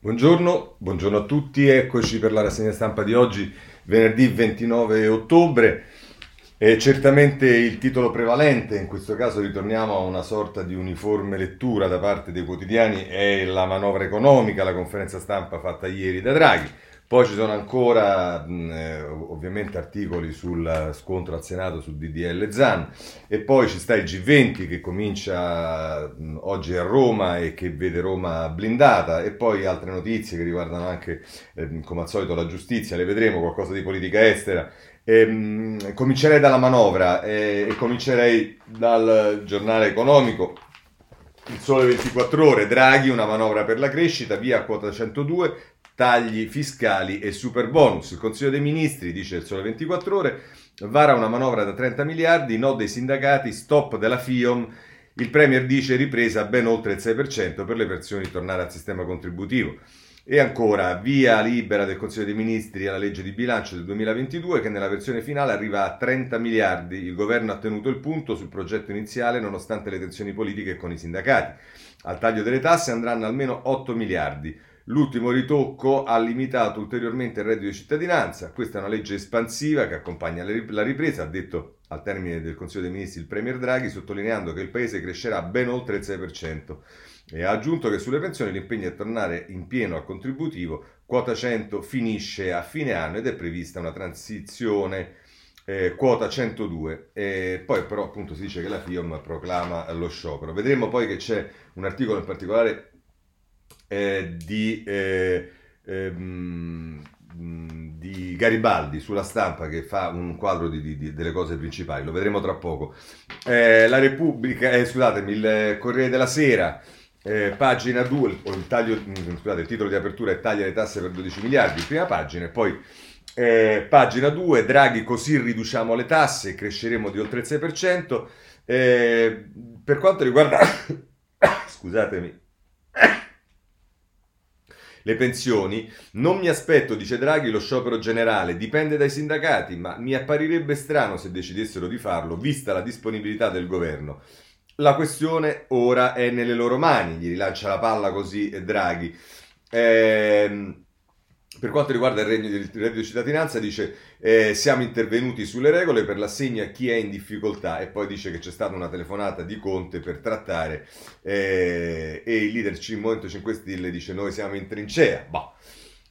Buongiorno a tutti, eccoci per la rassegna stampa di oggi, venerdì 29 ottobre. Certamente il titolo prevalente, in questo caso ritorniamo a una sorta di uniforme lettura da parte dei quotidiani, è la manovra economica, la conferenza stampa fatta ieri da Draghi. Poi ci sono ancora ovviamente articoli sul scontro al Senato sul DDL-Zan e poi ci sta il G20 che comincia oggi a Roma e che vede Roma blindata, e poi altre notizie che riguardano anche come al solito la giustizia, le vedremo, qualcosa di politica estera. Comincerei dalla manovra e comincerei dal giornale economico, Il Sole 24 ore, Draghi, una manovra per la crescita, via quota 102, tagli fiscali e super bonus. Il Consiglio dei Ministri, dice Il Sole 24 ore, vara una manovra da 30 miliardi, no dei sindacati, stop della FIOM. Il Premier dice ripresa ben oltre il 6% per le pensioni, tornare al sistema contributivo. E ancora, via libera del Consiglio dei Ministri alla legge di bilancio del 2022 che nella versione finale arriva a 30 miliardi. Il governo ha tenuto il punto sul progetto iniziale nonostante le tensioni politiche con i sindacati. Al taglio delle tasse andranno almeno 8 miliardi. L'ultimo ritocco ha limitato ulteriormente il reddito di cittadinanza. Questa è una legge espansiva che accompagna la ripresa, ha detto al termine del Consiglio dei Ministri il Premier Draghi, sottolineando che il Paese crescerà ben oltre il 6%. E ha aggiunto che sulle pensioni l'impegno è tornare in pieno al contributivo, quota 100 finisce a fine anno ed è prevista una transizione quota 102. Poi però appunto si dice che la FIOM proclama lo sciopero. Vedremo poi che c'è un articolo in particolare di Garibaldi sulla Stampa che fa un quadro delle cose principali, lo vedremo tra poco. La Repubblica, il Corriere della Sera, pagina 2, il titolo di apertura è taglia le tasse per 12 miliardi, prima pagina, e poi pagina 2, Draghi, così riduciamo le tasse, cresceremo di oltre il 6%. Per quanto riguarda scusatemi, le pensioni, non mi aspetto, dice Draghi, lo sciopero generale, dipende dai sindacati, ma mi apparirebbe strano se decidessero di farlo, vista la disponibilità del governo. La questione ora è nelle loro mani, gli rilancia la palla così Draghi. Per quanto riguarda il reddito di cittadinanza dice siamo intervenuti sulle regole per l'assegno a chi è in difficoltà, e poi dice che c'è stata una telefonata di Conte per trattare e il leader Movimento 5 Stelle dice noi siamo in trincea. Bah.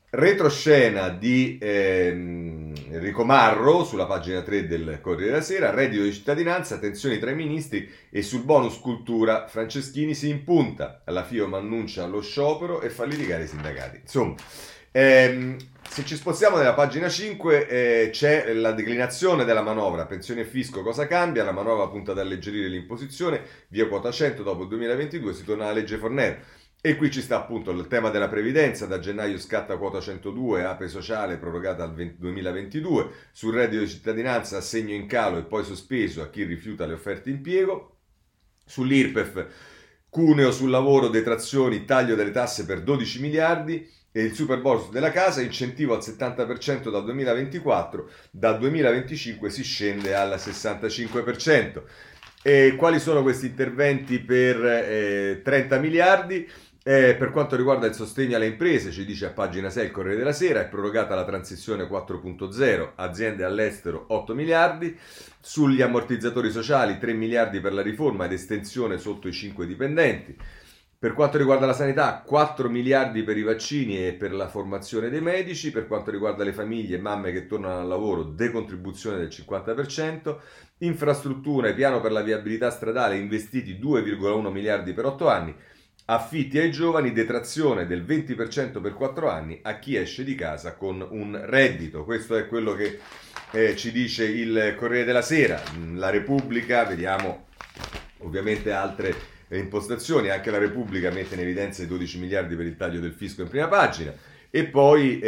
Retroscena di Enrico Marro sulla pagina 3 del Corriere della Sera, reddito di cittadinanza, tensioni tra i ministri e sul bonus cultura Franceschini si impunta, alla FIOM annuncia lo sciopero e fa litigare i sindacati. Insomma, se ci spostiamo nella pagina 5 c'è la declinazione della manovra, pensione e fisco cosa cambia, la manovra punta ad alleggerire l'imposizione, via quota 100, dopo il 2022 si torna alla legge Fornero. E qui ci sta appunto il tema della previdenza, da gennaio scatta quota 102, ape sociale prorogata al 2022, sul reddito di cittadinanza assegno in calo e poi sospeso a chi rifiuta le offerte impiego, sull'IRPEF cuneo sul lavoro, detrazioni, taglio delle tasse per 12 miliardi e il super bonus della casa, incentivo al 70% dal 2024, dal 2025 si scende al 65%. E quali sono questi interventi per 30 miliardi? Per quanto riguarda il sostegno alle imprese, ci dice a pagina 6 il Corriere della Sera, è prorogata la transizione 4.0, aziende all'estero 8 miliardi, sugli ammortizzatori sociali 3 miliardi per la riforma ed estensione sotto i 5 dipendenti. Per quanto riguarda la sanità, 4 miliardi per i vaccini e per la formazione dei medici. Per quanto riguarda le famiglie e mamme che tornano al lavoro, decontribuzione del 50%. Infrastrutture, piano per la viabilità stradale, investiti 2,1 miliardi per 8 anni, affitti ai giovani, detrazione del 20% per 4 anni a chi esce di casa con un reddito. Questo è quello che ci dice il Corriere della Sera. La Repubblica, vediamo ovviamente altre impostazioni, anche la Repubblica mette in evidenza i 12 miliardi per il taglio del fisco in prima pagina. E poi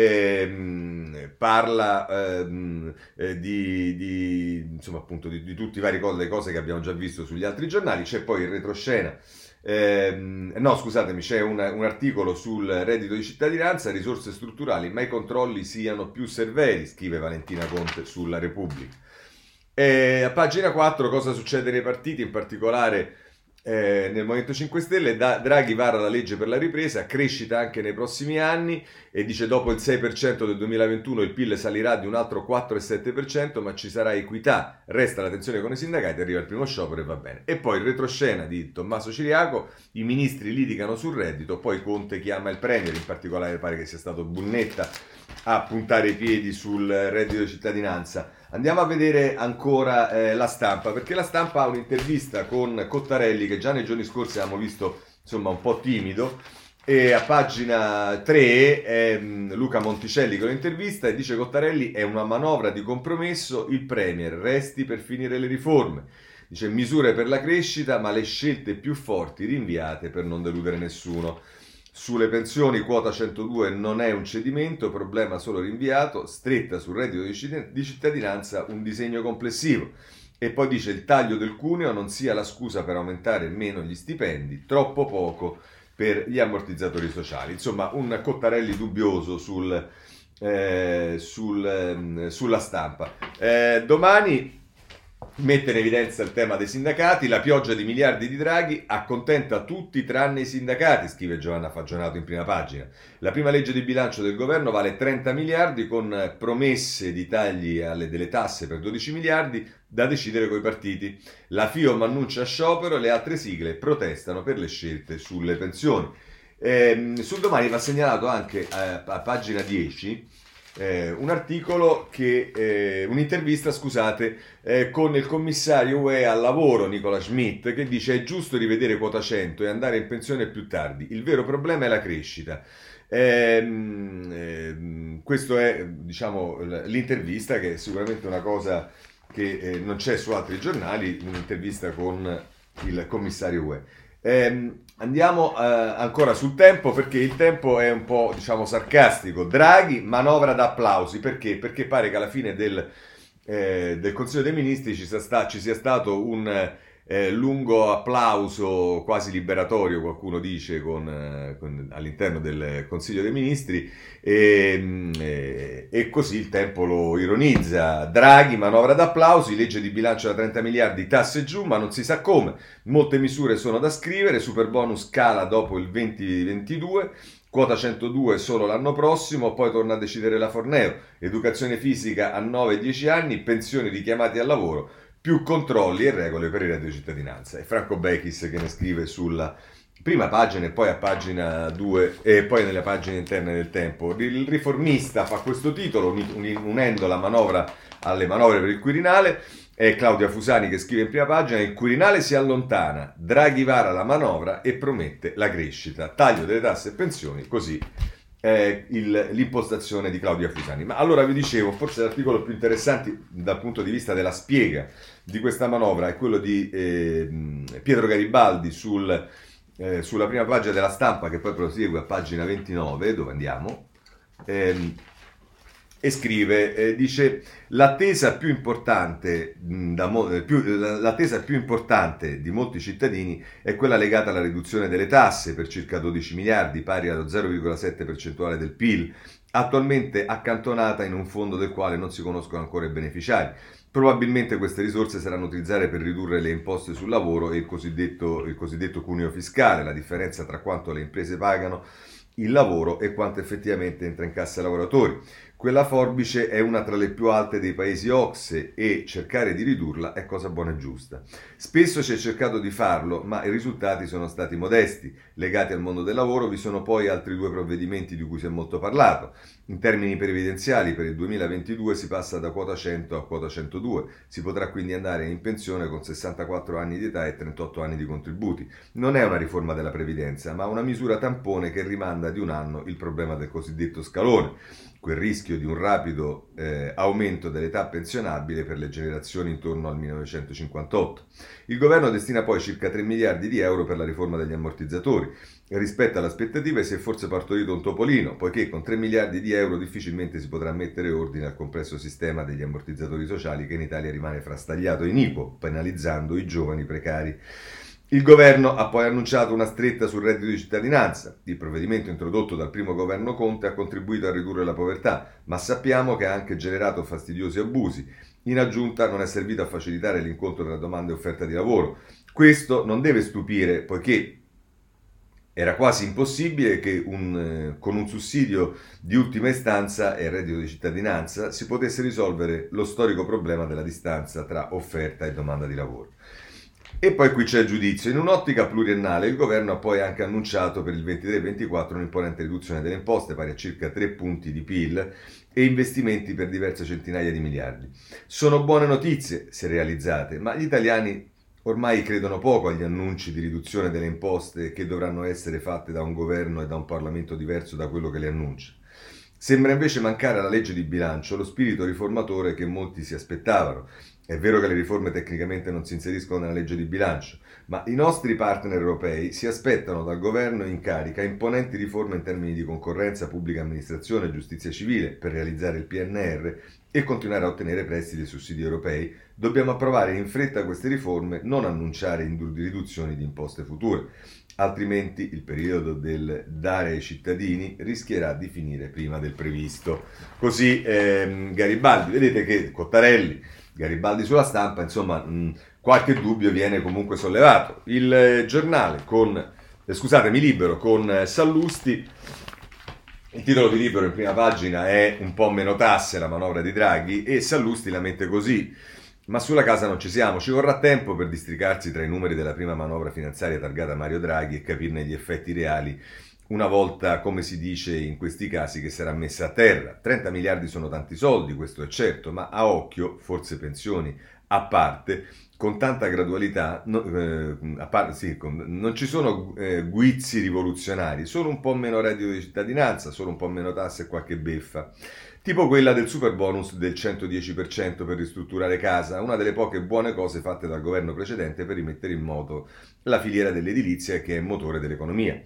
parla insomma, appunto, di tutti i vari le cose che abbiamo già visto sugli altri giornali. C'è poi in retroscena, c'è un articolo sul reddito di cittadinanza, risorse strutturali, ma i controlli siano più severi, scrive Valentina Conte sulla Repubblica. A pagina 4 cosa succede nei partiti, in particolare nel Movimento 5 Stelle, Draghi vara la legge per la ripresa, crescita anche nei prossimi anni, e dice dopo il 6% del 2021 il PIL salirà di un altro 4,7%, ma ci sarà equità, resta la tensione con i sindacati, arriva il primo sciopero e va bene. E poi il retroscena di Tommaso Ciriaco, i ministri litigano sul reddito, poi Conte chiama il Premier, in particolare pare che sia stato Brunetta a puntare i piedi sul reddito di cittadinanza. Andiamo a vedere ancora La Stampa, perché La Stampa ha un'intervista con Cottarelli, che già nei giorni scorsi abbiamo visto insomma un po' timido, e a pagina 3 è Luca Monticelli con l'intervista e dice: Cottarelli è una manovra di compromesso, il Premier resti per finire le riforme. Dice misure per la crescita, ma le scelte più forti rinviate per non deludere nessuno. Sulle pensioni quota 102 non è un cedimento, problema solo rinviato, stretta sul reddito di cittadinanza un disegno complessivo. E poi dice il taglio del cuneo non sia la scusa per aumentare meno gli stipendi, troppo poco per gli ammortizzatori sociali. Insomma un Cottarelli dubbioso sulla Stampa. Domani mette in evidenza il tema dei sindacati, la pioggia di miliardi di Draghi accontenta tutti tranne i sindacati, scrive Giovanna Fagionato in prima pagina. La prima legge di bilancio del governo vale 30 miliardi con promesse di tagli delle tasse per 12 miliardi da decidere coi partiti. La FIOM annuncia sciopero, le altre sigle protestano per le scelte sulle pensioni. Sul Domani va segnalato anche a pagina 10 un articolo che un'intervista, con il commissario UE al lavoro Nicola Schmidt, che dice: è giusto rivedere quota 100 e andare in pensione più tardi, il vero problema è la crescita. Questo è l'intervista, che è sicuramente una cosa che non c'è su altri giornali, un'intervista con il commissario UE. Andiamo ancora sul Tempo, perché il Tempo è un po' sarcastico. Draghi, manovra da applausi, perché? Perché pare che alla fine del Consiglio dei Ministri ci sia stato un lungo applauso quasi liberatorio, qualcuno dice, all'interno del Consiglio dei Ministri, e così il Tempo lo ironizza. Draghi, manovra d'applausi, legge di bilancio da 30 miliardi, tasse giù, ma non si sa come, molte misure sono da scrivere, superbonus scala dopo il 2022, quota 102 solo l'anno prossimo, poi torna a decidere la Fornero, educazione fisica a 9-10 anni, pensioni richiamati al lavoro, più controlli e regole per il reddito di cittadinanza. E Franco Bechis che ne scrive sulla prima pagina e poi a pagina 2 e poi nelle pagine interne del Tempo. Il Riformista fa questo titolo unendo la manovra alle manovre per il Quirinale. È Claudia Fusani che scrive in prima pagina: il Quirinale si allontana, Draghi vara la manovra e promette la crescita, taglio delle tasse e pensioni, così è l'impostazione di Claudia Fusani. Ma allora vi dicevo, forse l'articolo più interessante dal punto di vista della spiega di questa manovra è quello di Pietro Garibaldi sulla prima pagina della Stampa, che poi prosegue a pagina 29, dove andiamo, e scrive, dice: l'attesa più importante di molti cittadini è quella legata alla riduzione delle tasse per circa 12 miliardi, pari allo 0,7% del PIL, attualmente accantonata in un fondo del quale non si conoscono ancora i beneficiari. Probabilmente queste risorse saranno utilizzate per ridurre le imposte sul lavoro e il cosiddetto cuneo fiscale, la differenza tra quanto le imprese pagano il lavoro e quanto effettivamente entra in cassa ai lavoratori. Quella forbice è una tra le più alte dei paesi OCSE e cercare di ridurla è cosa buona e giusta. Spesso si è cercato di farlo, ma i risultati sono stati modesti. Legati al mondo del lavoro vi sono poi altri due provvedimenti di cui si è molto parlato. In termini previdenziali, per il 2022 si passa da quota 100 a quota 102. Si potrà quindi andare in pensione con 64 anni di età e 38 anni di contributi. Non è una riforma della previdenza, ma una misura tampone che rimanda di un anno il problema del cosiddetto scalone, quel rischio di un rapido aumento dell'età pensionabile per le generazioni intorno al 1958. Il governo destina poi circa 3 miliardi di euro per la riforma degli ammortizzatori. Rispetto alle aspettative si è forse partorito un topolino, poiché con 3 miliardi di euro difficilmente si potrà mettere ordine al complesso sistema degli ammortizzatori sociali, che in Italia rimane frastagliato e iniquo, penalizzando i giovani precari. Il governo ha poi annunciato una stretta sul reddito di cittadinanza. Il provvedimento introdotto dal primo governo Conte ha contribuito a ridurre la povertà, ma sappiamo che ha anche generato fastidiosi abusi. In aggiunta non è servito a facilitare l'incontro tra domanda e offerta di lavoro. Questo non deve stupire, poiché era quasi impossibile che con un sussidio di ultima istanza e reddito di cittadinanza si potesse risolvere lo storico problema della distanza tra offerta e domanda di lavoro. E poi qui c'è il giudizio. In un'ottica pluriennale il governo ha poi anche annunciato per il 23-24 un'imponente riduzione delle imposte pari a circa 3 punti di PIL e investimenti per diverse centinaia di miliardi. Sono buone notizie se realizzate, ma gli italiani ormai credono poco agli annunci di riduzione delle imposte che dovranno essere fatte da un governo e da un Parlamento diverso da quello che le annuncia. Sembra invece mancare alla legge di bilancio lo spirito riformatore che molti si aspettavano. È vero che le riforme tecnicamente non si inseriscono nella legge di bilancio, ma i nostri partner europei si aspettano dal governo in carica imponenti riforme in termini di concorrenza, pubblica amministrazione e giustizia civile per realizzare il PNR e continuare a ottenere prestiti e sussidi europei. Dobbiamo approvare in fretta queste riforme, non annunciare riduzioni di imposte future, altrimenti il periodo del dare ai cittadini rischierà di finire prima del previsto. Così Garibaldi, vedete che Cottarelli, Garibaldi sulla Stampa, insomma, qualche dubbio viene comunque sollevato. Il giornale Libero con Sallusti. Il titolo di Libero in prima pagina è "Un po' meno tasse, la manovra di Draghi", e Sallusti la mette così: "Ma sulla casa non ci siamo, ci vorrà tempo per districarsi tra i numeri della prima manovra finanziaria targata Mario Draghi e capirne gli effetti reali. Una volta, come si dice in questi casi, che sarà messa a terra. 30 miliardi sono tanti soldi, questo è certo, ma a occhio, forse pensioni a parte, con tanta gradualità, non ci sono guizzi rivoluzionari, solo un po' meno reddito di cittadinanza, solo un po' meno tasse e qualche beffa. Tipo quella del super bonus del 110% per ristrutturare casa, una delle poche buone cose fatte dal governo precedente per rimettere in moto la filiera dell'edilizia che è il motore dell'economia.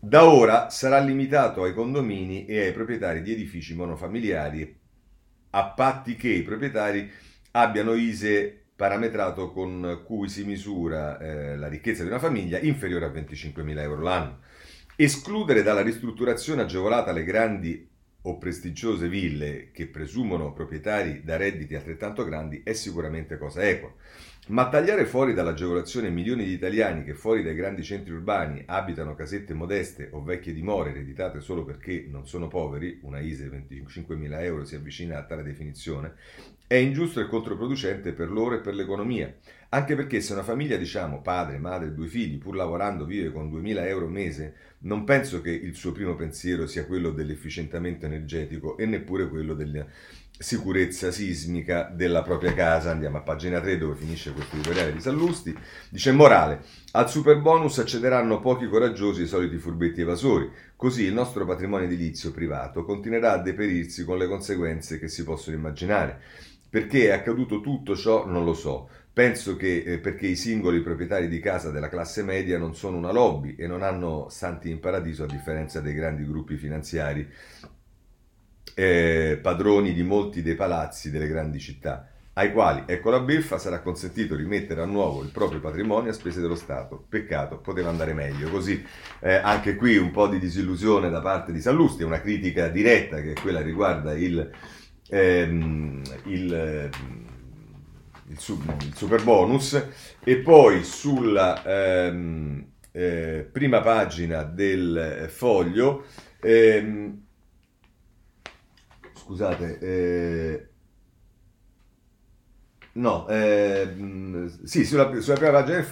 Da ora sarà limitato ai condomini e ai proprietari di edifici monofamiliari, a patti che i proprietari abbiano ISEE parametrato con cui si misura la ricchezza di una famiglia inferiore a 25.000 euro l'anno. Escludere dalla ristrutturazione agevolata le grandi o prestigiose ville che presumono proprietari da redditi altrettanto grandi è sicuramente cosa equa. Ma tagliare fuori dall'agevolazione milioni di italiani che fuori dai grandi centri urbani abitano casette modeste o vecchie dimore ereditate solo perché non sono poveri, una ISEE 25.000 euro si avvicina a tale definizione, è ingiusto e controproducente per loro e per l'economia. Anche perché se una famiglia, diciamo padre, madre e 2 figli, pur lavorando vive con 2.000 euro al mese, non penso che il suo primo pensiero sia quello dell'efficientamento energetico e neppure quello della sicurezza sismica della propria casa". Andiamo a pagina 3, dove finisce questo editoriale di Sallusti. Dice: "Morale, al superbonus accederanno pochi coraggiosi e i soliti furbetti evasori. Così il nostro patrimonio edilizio privato continuerà a deperirsi con le conseguenze che si possono immaginare. Perché è accaduto tutto ciò non lo so. Penso che perché i singoli proprietari di casa della classe media non sono una lobby e non hanno santi in paradiso, a differenza dei grandi gruppi finanziari padroni di molti dei palazzi delle grandi città, ai quali, ecco la beffa, sarà consentito rimettere a nuovo il proprio patrimonio a spese dello Stato. Peccato, poteva andare meglio". Così anche qui un po' di disillusione da parte di Sallusti, una critica diretta che è quella che riguarda il super bonus. E poi sulla prima pagina del Foglio sulla prima pagina del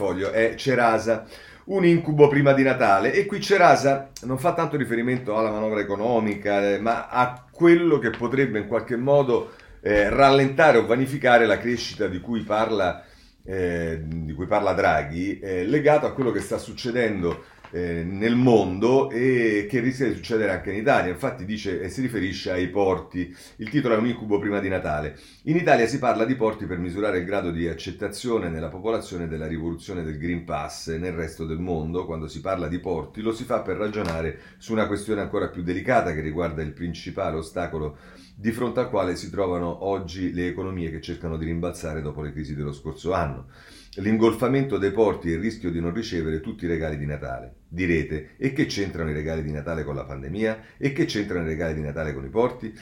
Foglio è Cerasa, un incubo prima di Natale. E qui Cerasa non fa tanto riferimento alla manovra economica, ma a quello che potrebbe in qualche modo rallentare o vanificare la crescita di cui parla Draghi, legato a quello che sta succedendo nel mondo e che rischia di succedere anche in Italia. Infatti dice, si riferisce ai porti. Il titolo è "Un incubo prima di Natale". In Italia si parla di porti per misurare il grado di accettazione nella popolazione della rivoluzione del Green Pass. Nel resto del mondo, quando si parla di porti, lo si fa per ragionare su una questione ancora più delicata che riguarda il principale ostacolo di fronte al quale si trovano oggi le economie che cercano di rimbalzare dopo le crisi dello scorso anno: l'ingolfamento dei porti e il rischio di non ricevere tutti i regali di Natale. Direte: e che c'entrano i regali di Natale con la pandemia? E che c'entrano i regali di Natale con i porti?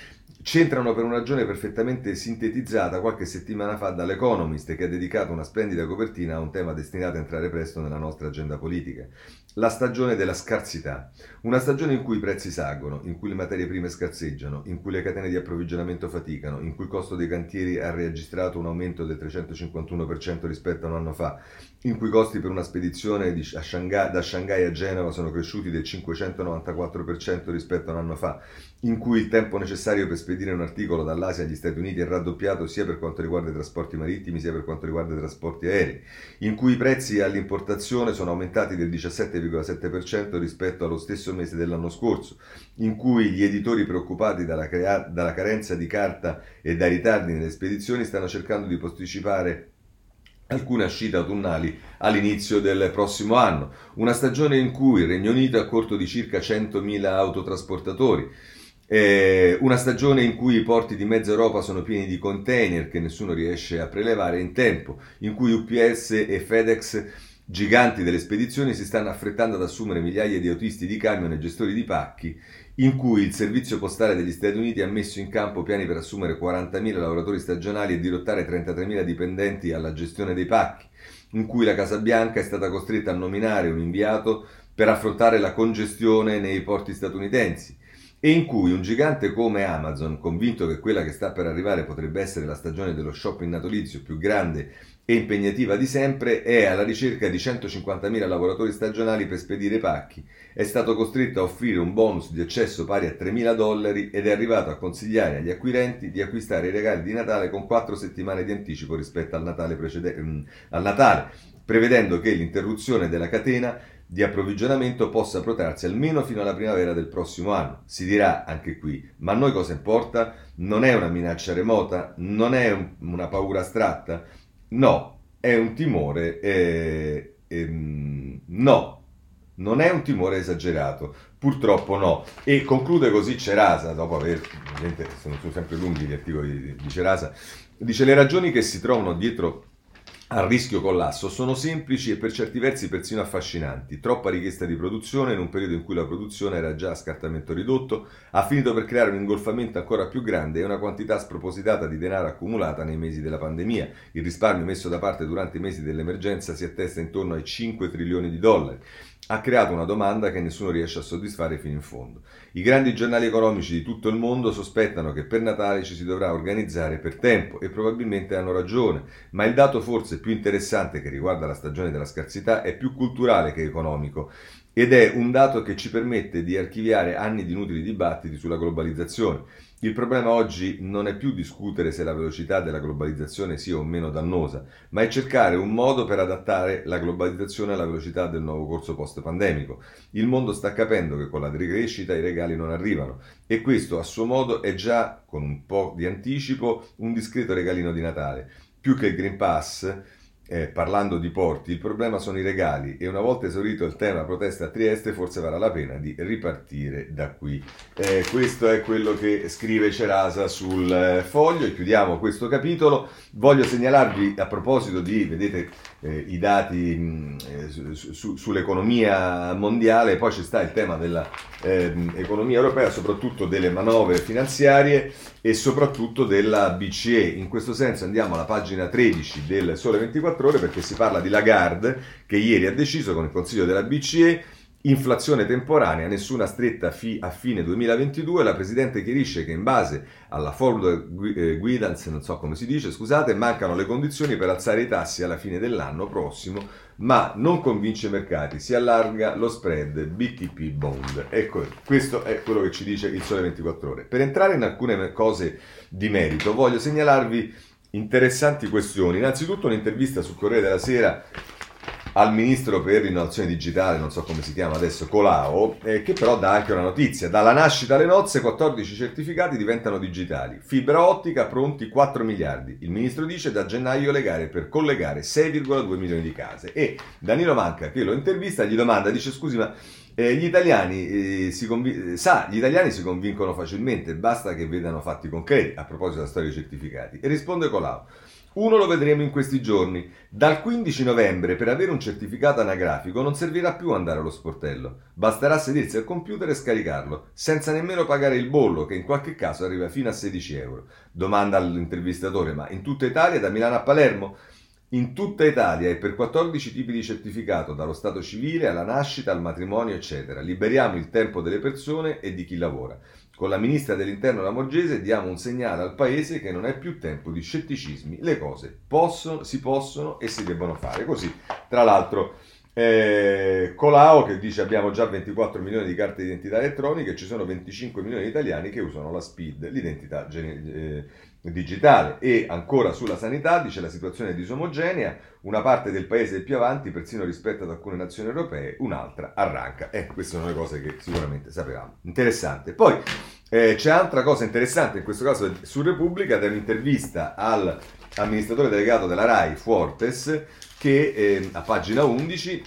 c'entrano per una ragione perfettamente sintetizzata qualche settimana fa dall'Economist, che ha dedicato una splendida copertina a un tema destinato a entrare presto nella nostra agenda politica. La stagione della scarsità. Una stagione in cui i prezzi salgono, in cui le materie prime scarseggiano, in cui le catene di approvvigionamento faticano, in cui il costo dei cantieri ha registrato un aumento del 351% rispetto a un anno fa, in cui i costi per una spedizione da Shanghai a Genova sono cresciuti del 594% rispetto a un anno fa, in cui il tempo necessario per spedire un articolo dall'Asia agli Stati Uniti è raddoppiato sia per quanto riguarda i trasporti marittimi sia per quanto riguarda i trasporti aerei, in cui i prezzi all'importazione sono aumentati del 17,7% rispetto allo stesso mese dell'anno scorso, in cui gli editori preoccupati dalla carenza di carta e dai ritardi nelle spedizioni stanno cercando di posticipare alcune uscite autunnali all'inizio del prossimo anno. Una stagione in cui il Regno Unito è corto di circa 100.000 autotrasportatori. Una stagione in cui i porti di mezza Europa sono pieni di container che nessuno riesce a prelevare in tempo, in cui UPS e FedEx, giganti delle spedizioni, si stanno affrettando ad assumere migliaia di autisti di camion e gestori di pacchi, in cui il servizio postale degli Stati Uniti ha messo in campo piani per assumere 40.000 lavoratori stagionali e dirottare 33.000 dipendenti alla gestione dei pacchi, in cui la Casa Bianca è stata costretta a nominare un inviato per affrontare la congestione nei porti statunitensi, e in cui un gigante come Amazon, convinto che quella che sta per arrivare potrebbe essere la stagione dello shopping natalizio più grande e impegnativa di sempre, è alla ricerca di 150.000 lavoratori stagionali per spedire pacchi, è stato costretto a offrire un bonus di accesso pari a $3.000 ed è arrivato a consigliare agli acquirenti di acquistare i regali di Natale con 4 settimane di anticipo rispetto al Natale precedente, prevedendo che l'interruzione della catena di approvvigionamento possa protrarsi almeno fino alla primavera del prossimo anno. Si dirà anche qui, ma a noi cosa importa? Non è una minaccia remota? Non è una paura astratta? No, è un timore, no, non è un timore esagerato, purtroppo no. E conclude così Cerasa, dopo aver, ovviamente sono sempre lunghi gli articoli di Cerasa, dice: le ragioni che si trovano dietro al rischio collasso sono semplici e per certi versi persino affascinanti. Troppa richiesta di produzione in un periodo in cui la produzione era già a scartamento ridotto ha finito per creare un ingolfamento ancora più grande e una quantità spropositata di denaro accumulata nei mesi della pandemia. Il risparmio messo da parte durante i mesi dell'emergenza si attesta intorno ai $5 trilioni. Ha creato una domanda che nessuno riesce a soddisfare fino in fondo. I grandi giornali economici di tutto il mondo sospettano che per Natale ci si dovrà organizzare per tempo e probabilmente hanno ragione, ma il dato forse più interessante che riguarda la stagione della scarsità è più culturale che economico ed è un dato che ci permette di archiviare anni di inutili dibattiti sulla globalizzazione. Il problema oggi non è più discutere se la velocità della globalizzazione sia o meno dannosa, ma è cercare un modo per adattare la globalizzazione alla velocità del nuovo corso post-pandemico. Il mondo sta capendo che con la decrescita i regali non arrivano e questo a suo modo è già, con un po' di anticipo, un discreto regalino di Natale. Più che il Green Pass, parlando di porti, il problema sono i regali e una volta esaurito il tema protesta a Trieste forse varrà la pena di ripartire da qui. Questo è quello che scrive Cerasa sul Foglio e chiudiamo questo capitolo. Voglio segnalarvi, a proposito di, vedete i dati sull'economia mondiale, poi ci sta il tema della economia europea, soprattutto delle manovre finanziarie e soprattutto della BCE. In questo senso andiamo alla pagina 13 del Sole 24 ore perché si parla di Lagarde che ieri ha deciso con il Consiglio della BCE inflazione temporanea, nessuna stretta a fine 2022, la Presidente chiarisce che in base alla formula guidance, non so come si dice, scusate, mancano le condizioni per alzare i tassi alla fine dell'anno prossimo, ma non convince i mercati, si allarga lo spread BTP Bond. Ecco, questo è quello che ci dice il Sole 24 Ore. Per entrare in alcune cose di merito voglio segnalarvi interessanti questioni, innanzitutto un'intervista sul Corriere della Sera al ministro per l'innovazione digitale, non so come si chiama adesso, Colao, che però dà anche una notizia. Dalla nascita alle nozze 14 certificati diventano digitali. Fibra ottica pronti 4 miliardi. Il ministro dice da gennaio le gare per collegare 6,2 milioni di case. E Danilo Manca, che lo intervista, gli domanda, dice scusi ma gli italiani si convincono facilmente, basta che vedano fatti concreti, a proposito della storia dei certificati. E risponde Colao. Uno lo vedremo in questi giorni. Dal 15 novembre per avere un certificato anagrafico non servirà più andare allo sportello. Basterà sedersi al computer e scaricarlo, senza nemmeno pagare il bollo, che in qualche caso arriva fino a 16 euro. Domanda all'intervistatore: ma in tutta Italia, da Milano a Palermo? In tutta Italia e per 14 tipi di certificato, dallo stato civile alla nascita, al matrimonio, eccetera. Liberiamo il tempo delle persone e di chi lavora. Con la ministra dell'Interno Lamorgese diamo un segnale al Paese che non è più tempo di scetticismi, le cose si possono e si debbono fare. Così, tra l'altro, Colao che dice: abbiamo già 24 milioni di carte d'identità elettroniche e ci sono 25 milioni di italiani che usano la SPID, l'identità digitale. E ancora sulla sanità dice: la situazione è disomogenea, una parte del paese è più avanti persino rispetto ad alcune nazioni europee, un'altra arranca. Queste sono le cose che sicuramente sapevamo. Interessante. Poi c'è altra cosa interessante, in questo caso su Repubblica, da un'intervista all'amministratore delegato della RAI Fuortes, che a pagina 11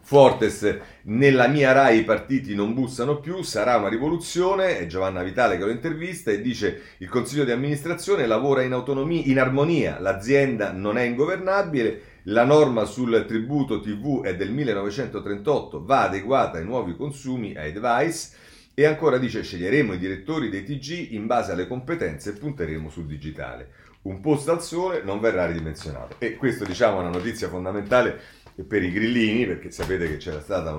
Fortes: nella mia RAI i partiti non bussano più, sarà una rivoluzione. È Giovanna Vitale che lo intervista e dice: il consiglio di amministrazione lavora in autonomia, in armonia, l'azienda non è ingovernabile, la norma sul tributo TV è del 1938, va adeguata ai nuovi consumi, ai device. E ancora dice: sceglieremo i direttori dei TG in base alle competenze e punteremo sul digitale. Un posto al sole non verrà ridimensionato. E questo, diciamo, è una notizia fondamentale per i grillini, perché sapete che c'era stata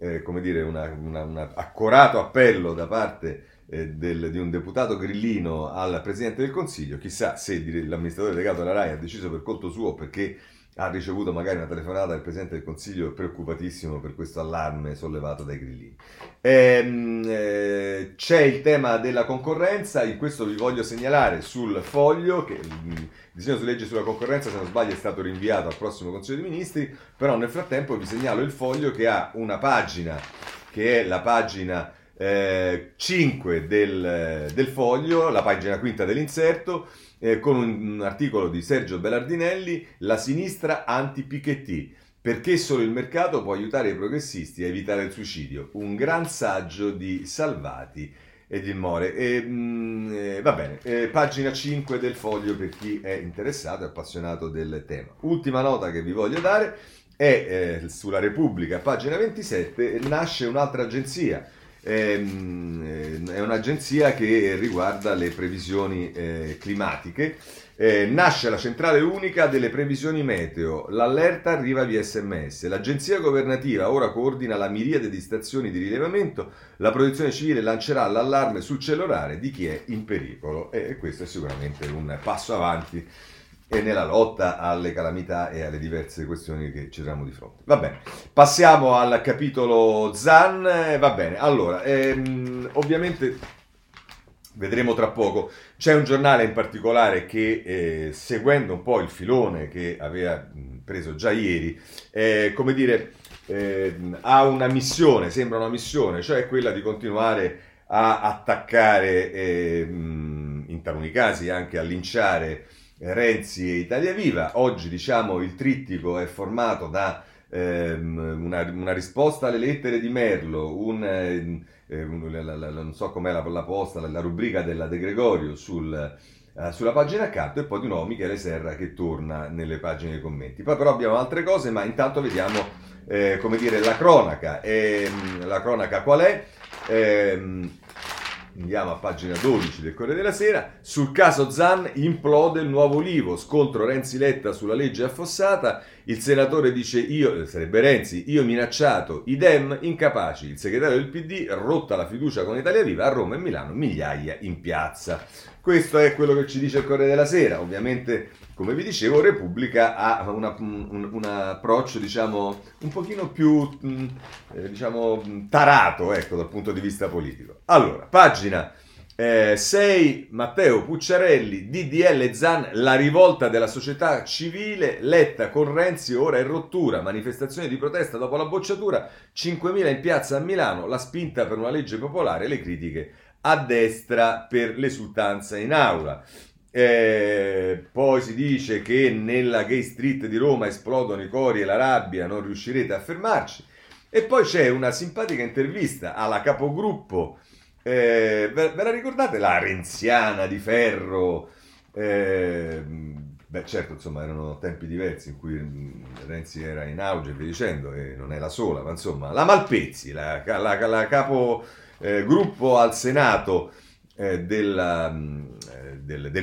un accorato appello da parte di un deputato grillino al Presidente del Consiglio. Chissà se l'amministratore delegato della RAI ha deciso per conto suo, perché ha ricevuto magari una telefonata del Presidente del Consiglio preoccupatissimo per questo allarme sollevato dai grillini. C'è il tema della concorrenza. In questo vi voglio segnalare sul Foglio che il disegno di legge sulla concorrenza, se non sbaglio, è stato rinviato al prossimo Consiglio dei Ministri, però nel frattempo vi segnalo il Foglio che ha una pagina, che è la pagina 5 del Foglio, la pagina quinta dell'inserto, con un articolo di Sergio Bellardinelli: la sinistra anti-Piketty, perché solo il mercato può aiutare i progressisti a evitare il suicidio, un gran saggio di Salvati e di More. Va bene, pagina 5 del Foglio per chi è interessato e appassionato del tema. Ultima nota che vi voglio dare è sulla Repubblica, pagina 27, nasce un'altra agenzia. È un'agenzia che riguarda le previsioni climatiche. Nasce la centrale unica delle previsioni meteo, l'allerta arriva via SMS. L'agenzia governativa ora coordina la miriade di stazioni di rilevamento, la protezione civile lancerà l'allarme sul cellulare di chi è in pericolo, e questo è sicuramente un passo avanti e nella lotta alle calamità e alle diverse questioni che ci troviamo di fronte. Va bene, passiamo al capitolo Zan. Va bene, allora, ovviamente vedremo tra poco. C'è un giornale in particolare che, seguendo un po' il filone che aveva preso già ieri, ha una missione, sembra una missione, cioè quella di continuare a attaccare, in taluni casi anche a linciare, Renzi e Italia Viva. Oggi, diciamo, il trittico è formato da una risposta alle lettere di Merlo, non so com'è la posta, la rubrica della De Gregorio sulla pagina accanto, e poi di nuovo Michele Serra che torna nelle pagine dei commenti. Poi però abbiamo altre cose, ma intanto vediamo la cronaca. La cronaca qual è? Andiamo a pagina 12 del Corriere della Sera. Sul caso Zan implode il nuovo Ulivo, scontro Renzi-Letta sulla legge affossata. Il senatore dice: sarebbe Renzi, io minacciato, i Dem incapaci. Il segretario del PD: rotta la fiducia con Italia Viva, a Roma e Milano migliaia in piazza. Questo è quello che ci dice il Corriere della Sera. Ovviamente, come vi dicevo, Repubblica ha un approccio, diciamo, un pochino più tarato, dal punto di vista politico. Allora, pagina 6, Matteo Pucciarelli: DDL-Zan, la rivolta della società civile, Letta con Renzi ora in rottura, manifestazione di protesta dopo la bocciatura, 5.000 in piazza a Milano, la spinta per una legge popolare, le critiche a destra per l'esultanza in aula. Poi si dice che nella Gay Street di Roma esplodono i cori e la rabbia, non riuscirete a fermarci. E poi c'è una simpatica intervista alla capogruppo, ve la ricordate, la renziana di ferro Beh, certo, insomma, erano tempi diversi in cui Renzi era in auge e via dicendo, e non è la sola, ma insomma, la Malpezzi, la capogruppo al Senato del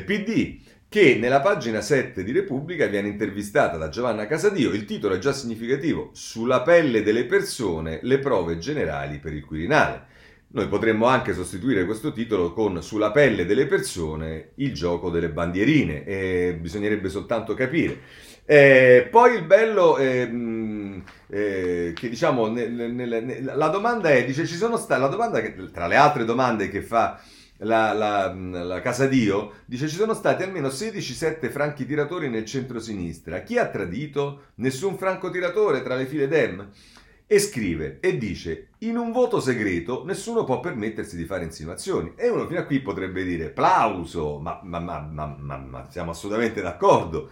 PD, che nella pagina 7 di Repubblica viene intervistata da Giovanna Casadio, il titolo è già significativo, sulla pelle delle persone, le prove generali per il Quirinale. Noi potremmo anche sostituire questo titolo con sulla pelle delle persone il gioco delle bandierine, bisognerebbe soltanto capire. Poi il bello che diciamo, la domanda è, dice, ci sono state, la domanda che, tra le altre domande che fa la Casadio, dice ci sono stati almeno 16-7 franchitiratori nel centro-sinistra, chi ha tradito? Nessun francotiratore tra le file Dem? E scrive e dice, in un voto segreto nessuno può permettersi di fare insinuazioni. E uno fino a qui potrebbe dire plauso, ma siamo assolutamente d'accordo.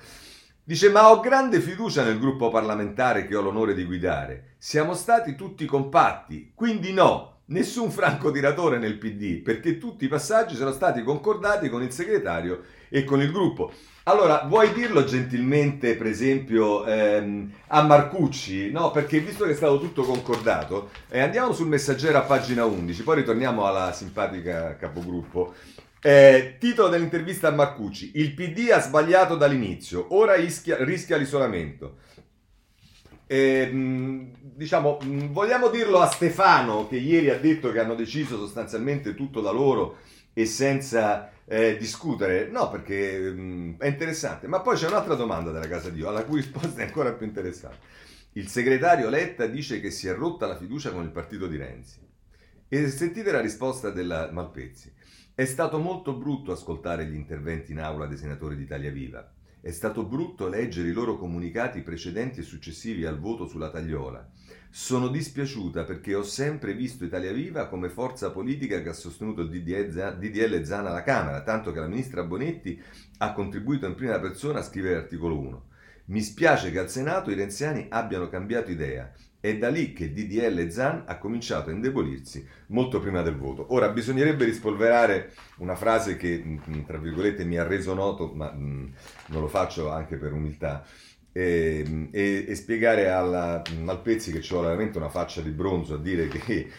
Dice, ma ho grande fiducia nel gruppo parlamentare che ho l'onore di guidare. Siamo stati tutti compatti, quindi no, nessun francotiratore nel PD, perché tutti i passaggi sono stati concordati con il segretario e con il gruppo. Allora, vuoi dirlo gentilmente, per esempio, a Marcucci? No, perché visto che è stato tutto concordato, andiamo sul Messaggero a pagina 11, poi ritorniamo alla simpatica capogruppo. Titolo dell'intervista a Marcucci, il PD ha sbagliato dall'inizio, ora rischia l'isolamento. Diciamo, vogliamo dirlo a Stefano, che ieri ha detto che hanno deciso sostanzialmente tutto da loro e senza... discutere? No, perché è interessante. Ma poi c'è un'altra domanda della Casadio, alla cui risposta è ancora più interessante. Il segretario Letta dice che si è rotta la fiducia con il partito di Renzi. E sentite la risposta della Malpezzi. È stato molto brutto ascoltare gli interventi in aula dei senatori di Italia Viva. È stato brutto leggere i loro comunicati precedenti e successivi al voto sulla tagliola. Sono dispiaciuta perché ho sempre visto Italia Viva come forza politica che ha sostenuto il DDL-Zan alla Camera, tanto che la ministra Bonetti ha contribuito in prima persona a scrivere l'articolo 1. Mi spiace che al Senato i renziani abbiano cambiato idea. È da lì che il DDL-Zan ha cominciato a indebolirsi molto prima del voto. Ora, bisognerebbe rispolverare una frase che, tra virgolette, mi ha reso noto, ma non lo faccio anche per umiltà, e spiegare alla Malpezzi, che c'ho veramente una faccia di bronzo a dire che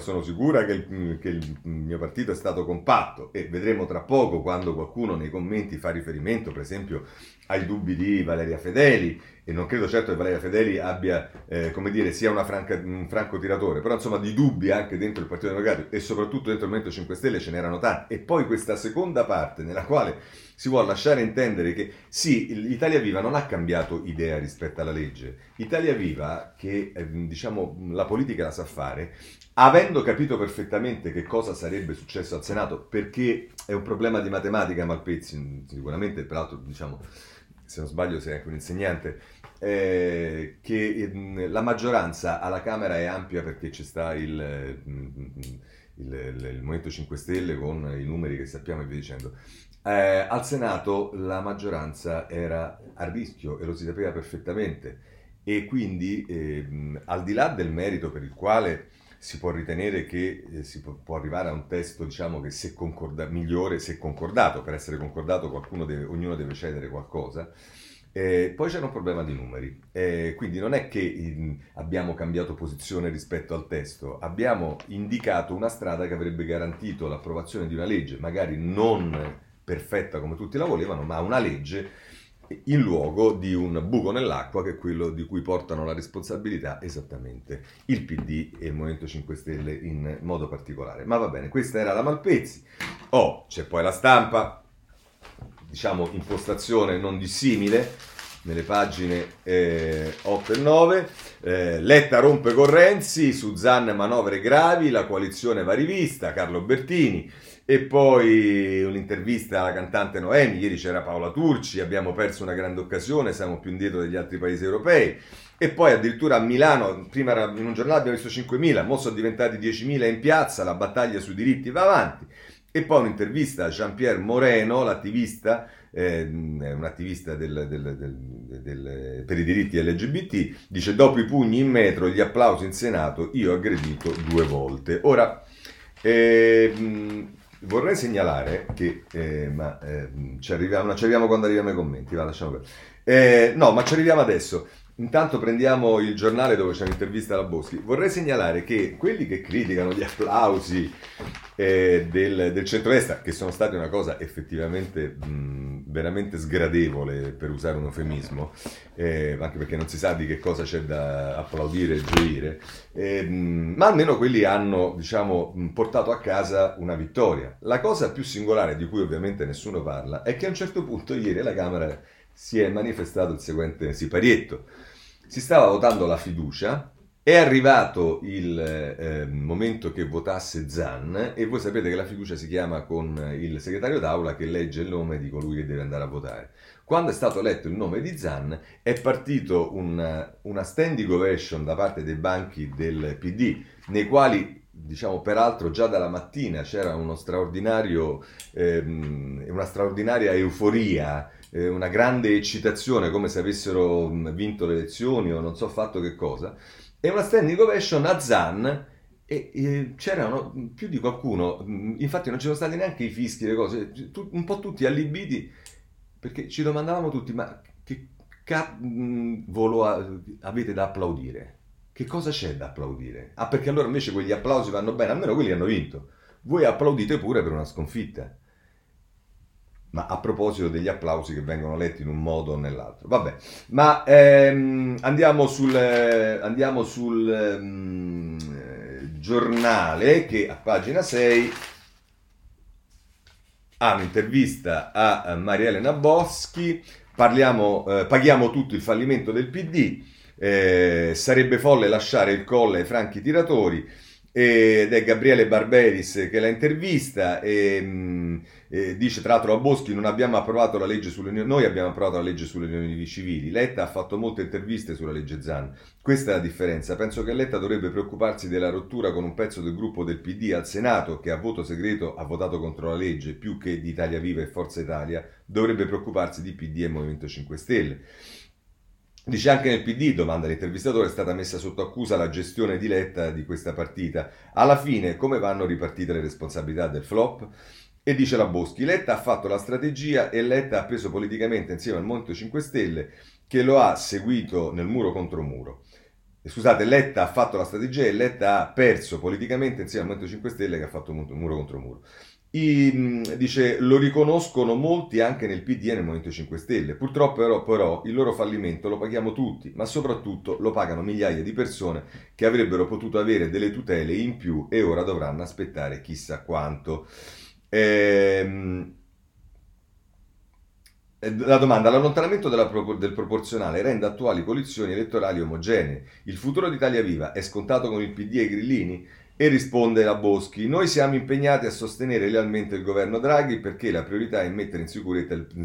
sono sicura che il mio partito è stato compatto, e vedremo tra poco quando qualcuno nei commenti fa riferimento per esempio ai dubbi di Valeria Fedeli, e non credo certo che Valeria Fedeli abbia sia un francotiratore, però insomma di dubbi anche dentro il Partito Democratico e soprattutto dentro il Movimento 5 Stelle ce n'erano tanti. E poi questa seconda parte nella quale si vuol lasciare intendere che sì, Italia Viva non ha cambiato idea rispetto alla legge. Italia Viva, che la politica la sa fare, avendo capito perfettamente che cosa sarebbe successo al Senato, perché è un problema di matematica Malpezzi, sicuramente, peraltro se non sbaglio sei anche un insegnante, che la maggioranza alla Camera è ampia perché ci sta il Movimento 5 Stelle con i numeri che sappiamo e via dicendo. Al Senato la maggioranza era a rischio e lo si sapeva perfettamente, e quindi al di là del merito per il quale si può ritenere che si può arrivare a un testo che migliore se concordato. Per essere concordato ognuno deve cedere qualcosa. Poi c'era un problema di numeri, quindi non è che abbiamo cambiato posizione rispetto al testo, abbiamo indicato una strada che avrebbe garantito l'approvazione di una legge, magari non perfetta come tutti la volevano, ma una legge in luogo di un buco nell'acqua che è quello di cui portano la responsabilità esattamente il PD e il Movimento 5 Stelle in modo particolare. Ma va bene, questa era la Malpezzi. C'è poi la Stampa, impostazione non dissimile, nelle pagine 8 e 9. Letta rompe con Renzi, su Zan manovre gravi, la coalizione va rivista, Carlo Bertini. E poi un'intervista alla cantante Noemi, ieri c'era Paola Turci, abbiamo perso una grande occasione, siamo più indietro degli altri paesi europei. E poi addirittura a Milano, prima in un giornale abbiamo visto 5.000, mo sono diventati 10.000 in piazza, la battaglia sui diritti va avanti. E poi un'intervista a Jean-Pierre Moreno, l'attivista, un attivista per i diritti LGBT, dice: dopo i pugni in metro, gli applausi in Senato, io ho aggredito 2 volte. Ora... Vorrei segnalare che ci arriviamo quando arriviamo ai commenti, va, lasciamo perdere. No, ma ci arriviamo adesso. Intanto prendiamo il giornale dove c'è un'intervista alla Boschi. Vorrei segnalare che quelli che criticano gli applausi del centrodestra, che sono stati una cosa effettivamente veramente sgradevole, per usare un eufemismo, anche perché non si sa di che cosa c'è da applaudire e gioire, ma almeno quelli hanno, diciamo, portato a casa una vittoria. La cosa più singolare, di cui ovviamente nessuno parla, è che a un certo punto ieri la Camera si è manifestato il seguente siparietto. Si stava votando la fiducia, è arrivato il momento che votasse Zan, e voi sapete che la fiducia si chiama con il segretario d'aula che legge il nome di colui che deve andare a votare. Quando è stato letto il nome di Zan è partito una standing ovation da parte dei banchi del PD, nei quali, diciamo, peraltro già dalla mattina c'era una straordinaria euforia, una grande eccitazione, come se avessero vinto le elezioni o non so fatto che cosa, e una standing ovation a Zan, e c'erano più di qualcuno, infatti non ci sono stati neanche i fischi, le cose, un po' tutti allibiti, perché ci domandavamo tutti: ma che cavolo avete da applaudire? Che cosa c'è da applaudire? Ah, perché allora invece quegli applausi vanno bene, almeno quelli hanno vinto, voi applaudite pure per una sconfitta. Ma a proposito degli applausi che vengono letti in un modo o nell'altro, vabbè. Ma andiamo sul giornale, che a pagina 6 ha un'intervista a Maria Elena Boschi. Paghiamo tutto il fallimento del PD, sarebbe folle lasciare il Colle ai franchi tiratori, ed è Gabriele Barberis che la intervista e dice, tra l'altro, a Boschi: non abbiamo approvato la legge sulle unioni, noi abbiamo approvato la legge sulle unioni civili. Letta ha fatto molte interviste sulla legge Zan, questa è la differenza. Penso che Letta dovrebbe preoccuparsi della rottura con un pezzo del gruppo del PD al Senato, che a voto segreto ha votato contro la legge, più che di Italia Viva e Forza Italia. Dovrebbe preoccuparsi di PD e Movimento 5 Stelle. Dice: anche nel PD, domanda l'intervistatore, è stata messa sotto accusa la gestione di Letta di questa partita. Alla fine, come vanno ripartite le responsabilità del flop? E dice la Boschi: Letta ha fatto la strategia e Letta ha preso politicamente insieme al Movimento 5 Stelle, che lo ha seguito nel muro contro muro. Scusate, Letta ha fatto la strategia e Letta ha perso politicamente insieme al Movimento 5 Stelle, che ha fatto muro contro muro. Dice: lo riconoscono molti anche nel PD e nel Movimento 5 Stelle. Purtroppo però il loro fallimento lo paghiamo tutti, ma soprattutto lo pagano migliaia di persone che avrebbero potuto avere delle tutele in più e ora dovranno aspettare chissà quanto. La domanda: l'allontanamento del proporzionale rende attuali coalizioni elettorali omogenee. Il futuro di Italia Viva è scontato con il PD e i grillini? E risponde la Boschi: noi siamo impegnati a sostenere lealmente il governo Draghi, perché la priorità è mettere in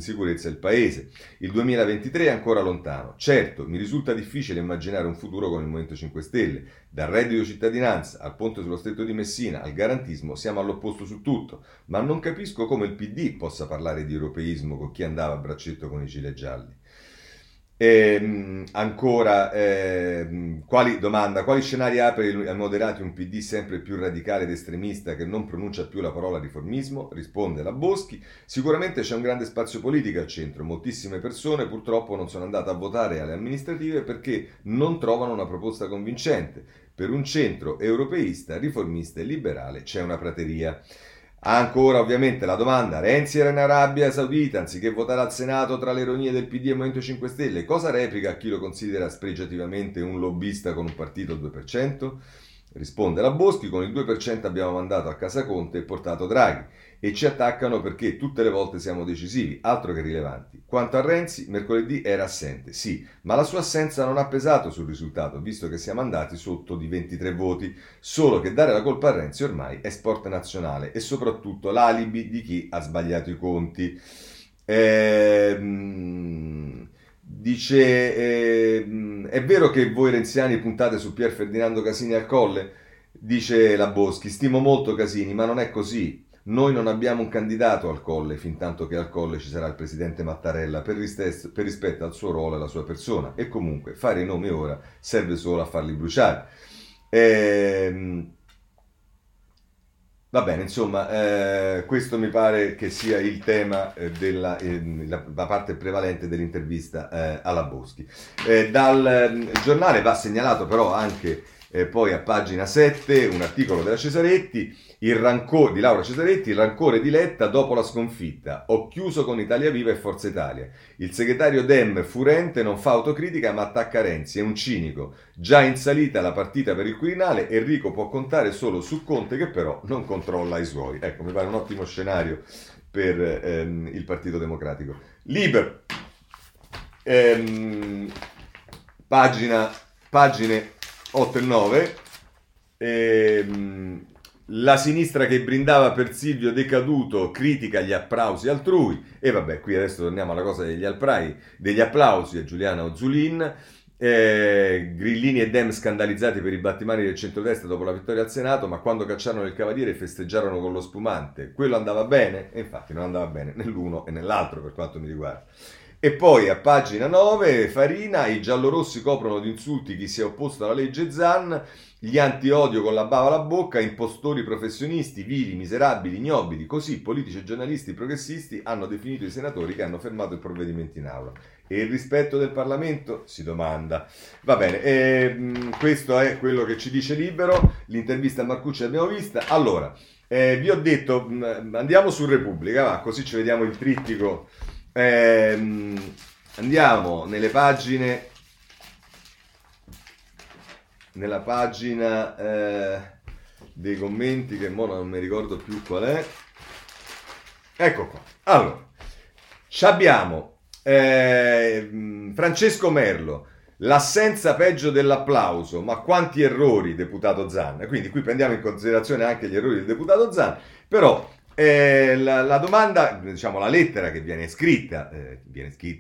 sicurezza il paese. Il 2023 è ancora lontano. Certo, mi risulta difficile immaginare un futuro con il Movimento 5 Stelle. Dal reddito cittadinanza al ponte sullo stretto di Messina al garantismo siamo all'opposto su tutto, ma non capisco come il PD possa parlare di europeismo con chi andava a braccetto con i gilet gialli. Quali scenari apre ai moderati un PD sempre più radicale ed estremista che non pronuncia più la parola riformismo? Risponde la Boschi: sicuramente c'è un grande spazio politico al centro, moltissime persone purtroppo non sono andate a votare alle amministrative perché non trovano una proposta convincente. Per un centro europeista, riformista e liberale c'è una prateria. Ancora ovviamente la domanda: Renzi era in Arabia Saudita, anziché votare al Senato tra le ironie del PD e Movimento 5 Stelle, cosa replica a chi lo considera spregiativamente un lobbista con un partito al 2%? Risponde la Boschi: con il 2% abbiamo mandato a casa Conte e portato Draghi, e ci attaccano perché tutte le volte siamo decisivi, altro che rilevanti. Quanto a Renzi, mercoledì era assente, sì, ma la sua assenza non ha pesato sul risultato, visto che siamo andati sotto di 23 voti, solo che dare la colpa a Renzi ormai è sport nazionale e soprattutto l'alibi di chi ha sbagliato i conti. Dice, è vero che voi renziani puntate su Pier Ferdinando Casini al Colle? Dice la Boschi: stimo molto Casini, ma non è così. Noi non abbiamo un candidato al Colle, fintanto che al Colle ci sarà il presidente Mattarella, per rispetto al suo ruolo e alla sua persona, e comunque fare i nomi ora serve solo a farli bruciare. Va bene, insomma, questo mi pare che sia il tema della la parte prevalente dell'intervista alla Boschi. Dal giornale va segnalato però anche poi a pagina 7 un articolo della Cesaretti, di Laura Cesaretti, il rancore di Letta dopo la sconfitta. Ho chiuso con Italia Viva e Forza Italia. Il segretario Dem furente non fa autocritica ma attacca Renzi, è un cinico. Già in salita la partita per il Quirinale, Enrico può contare solo su Conte che però non controlla i suoi. Ecco, mi pare un ottimo scenario per il Partito Democratico. Libero, pagine 8 e 9, la sinistra che brindava per Silvio decaduto critica gli applausi altrui, e vabbè, qui adesso torniamo alla cosa degli applausi a Giuliana Ozzulin. Grillini e Dem scandalizzati per i battimani del centrodestra dopo la vittoria al Senato, ma quando cacciarono il cavaliere festeggiarono con lo spumante, quello andava bene, e infatti non andava bene nell'uno e nell'altro per quanto mi riguarda. E poi a pagina 9, Farina, i giallorossi coprono di insulti chi si è opposto alla legge Zan, gli anti-odio con la bava alla bocca, impostori professionisti, vili, miserabili, ignobili, così politici e giornalisti progressisti hanno definito i senatori che hanno fermato il provvedimento in aula. E il rispetto del Parlamento? Si domanda. Va bene, questo è quello che ci dice Libero, l'intervista a Marcucci l'abbiamo vista. Allora, vi ho detto, andiamo su Repubblica, va, così ci vediamo il trittico. Andiamo nelle pagine, nella pagina dei commenti, che mo non mi ricordo più qual è. Ecco qua. Allora, abbiamo Francesco Merlo, l'assenza peggio dell'applauso, ma quanti errori, deputato Zan. Quindi qui prendiamo in considerazione anche gli errori del deputato Zan, però... La domanda, diciamo la lettera che viene scritta,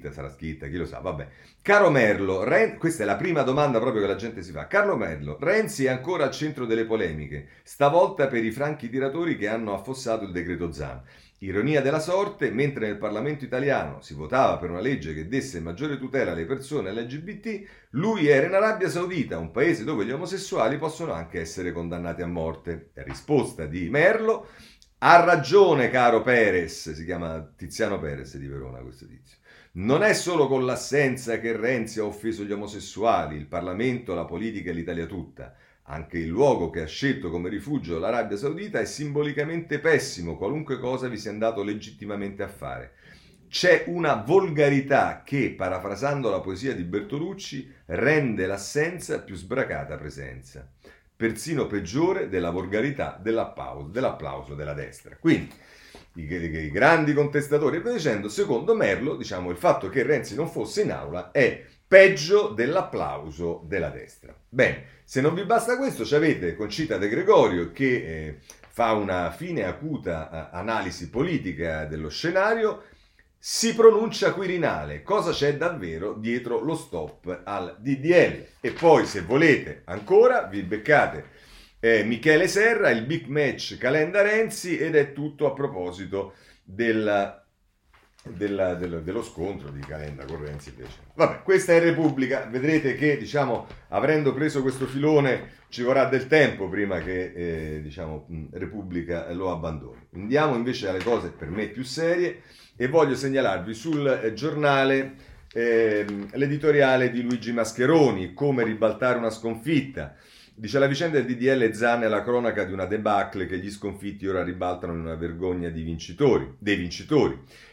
sarà scritta, chi lo sa, vabbè. Caro Merlo, questa è la prima domanda proprio che la gente si fa. Carlo Merlo, Renzi è ancora al centro delle polemiche, stavolta per i franchi tiratori che hanno affossato il decreto Zan. Ironia della sorte, mentre nel Parlamento italiano si votava per una legge che desse maggiore tutela alle persone LGBT, lui era in Arabia Saudita, un paese dove gli omosessuali possono anche essere condannati a morte. Risposta di Merlo. Ha ragione, caro Perez, si chiama Tiziano Perez di Verona questo tizio. Non è solo con l'assenza che Renzi ha offeso gli omosessuali, il Parlamento, la politica e l'Italia tutta. Anche il luogo che ha scelto come rifugio l'Arabia Saudita è simbolicamente pessimo, qualunque cosa vi sia andato legittimamente a fare. C'è una volgarità che, parafrasando la poesia di Bertolucci, rende l'assenza più sbracata presenza. Persino peggiore della volgarità dell'applauso della destra. Quindi i grandi contestatori, e via dicendo, secondo Merlo, diciamo, il fatto che Renzi non fosse in aula è peggio dell'applauso della destra. Bene, se non vi basta questo, c'avete Concita De Gregorio che fa una fine acuta analisi politica dello scenario. Si pronuncia Quirinale, cosa c'è davvero dietro lo stop al DDL? E poi, se volete ancora, vi beccate Michele Serra, il big match Calenda Renzi, ed è tutto a proposito dello scontro di Calenda con Renzi. Vabbè, questa è Repubblica, vedrete che, diciamo, avendo preso questo filone ci vorrà del tempo prima che Repubblica lo abbandoni. Andiamo invece alle cose per me più serie. E voglio segnalarvi sul giornale l'editoriale di Luigi Mascheroni, come ribaltare una sconfitta. Dice: la vicenda del DDL-Zan è la cronaca di una debacle che gli sconfitti ora ribaltano in una vergogna dei vincitori.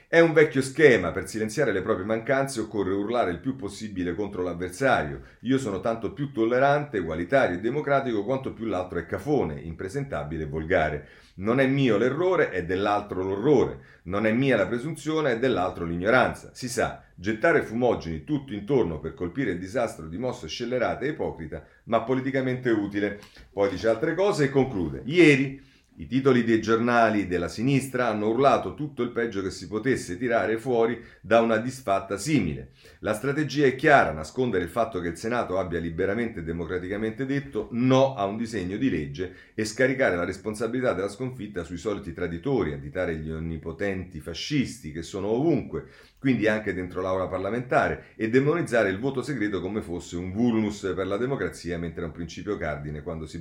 È un vecchio schema, per silenziare le proprie mancanze occorre urlare il più possibile contro l'avversario. Io sono tanto più tollerante, egualitario e democratico quanto più l'altro è cafone, impresentabile e volgare. Non è mio l'errore, è dell'altro l'orrore. Non è mia la presunzione, è dell'altro l'ignoranza. Si sa, gettare fumogeni tutto intorno per colpire il disastro di mosse scellerate e ipocrita, ma politicamente utile. Poi dice altre cose e conclude. Ieri i titoli dei giornali della sinistra hanno urlato tutto il peggio che si potesse tirare fuori da una disfatta simile. La strategia è chiara, nascondere il fatto che il Senato abbia liberamente e democraticamente detto no a un disegno di legge e scaricare la responsabilità della sconfitta sui soliti traditori, additare gli onnipotenti fascisti che sono ovunque, quindi anche dentro l'aula parlamentare, e demonizzare il voto segreto come fosse un vulnus per la democrazia, mentre è un principio cardine quando si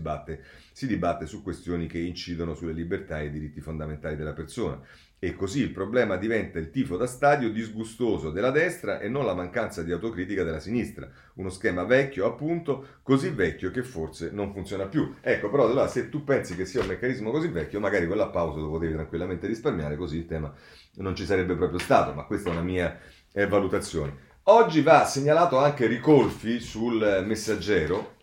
dibatte su questioni che incidono incidono sulle libertà e i diritti fondamentali della persona. E così il problema diventa il tifo da stadio disgustoso della destra e non la mancanza di autocritica della sinistra. Uno schema vecchio, appunto, così vecchio che forse non funziona più. Ecco, però allora, se tu pensi che sia un meccanismo così vecchio, magari quella pausa lo potevi tranquillamente risparmiare, così il tema non ci sarebbe proprio stato, ma questa è una mia valutazione. Oggi va segnalato anche Ricolfi sul Messaggero.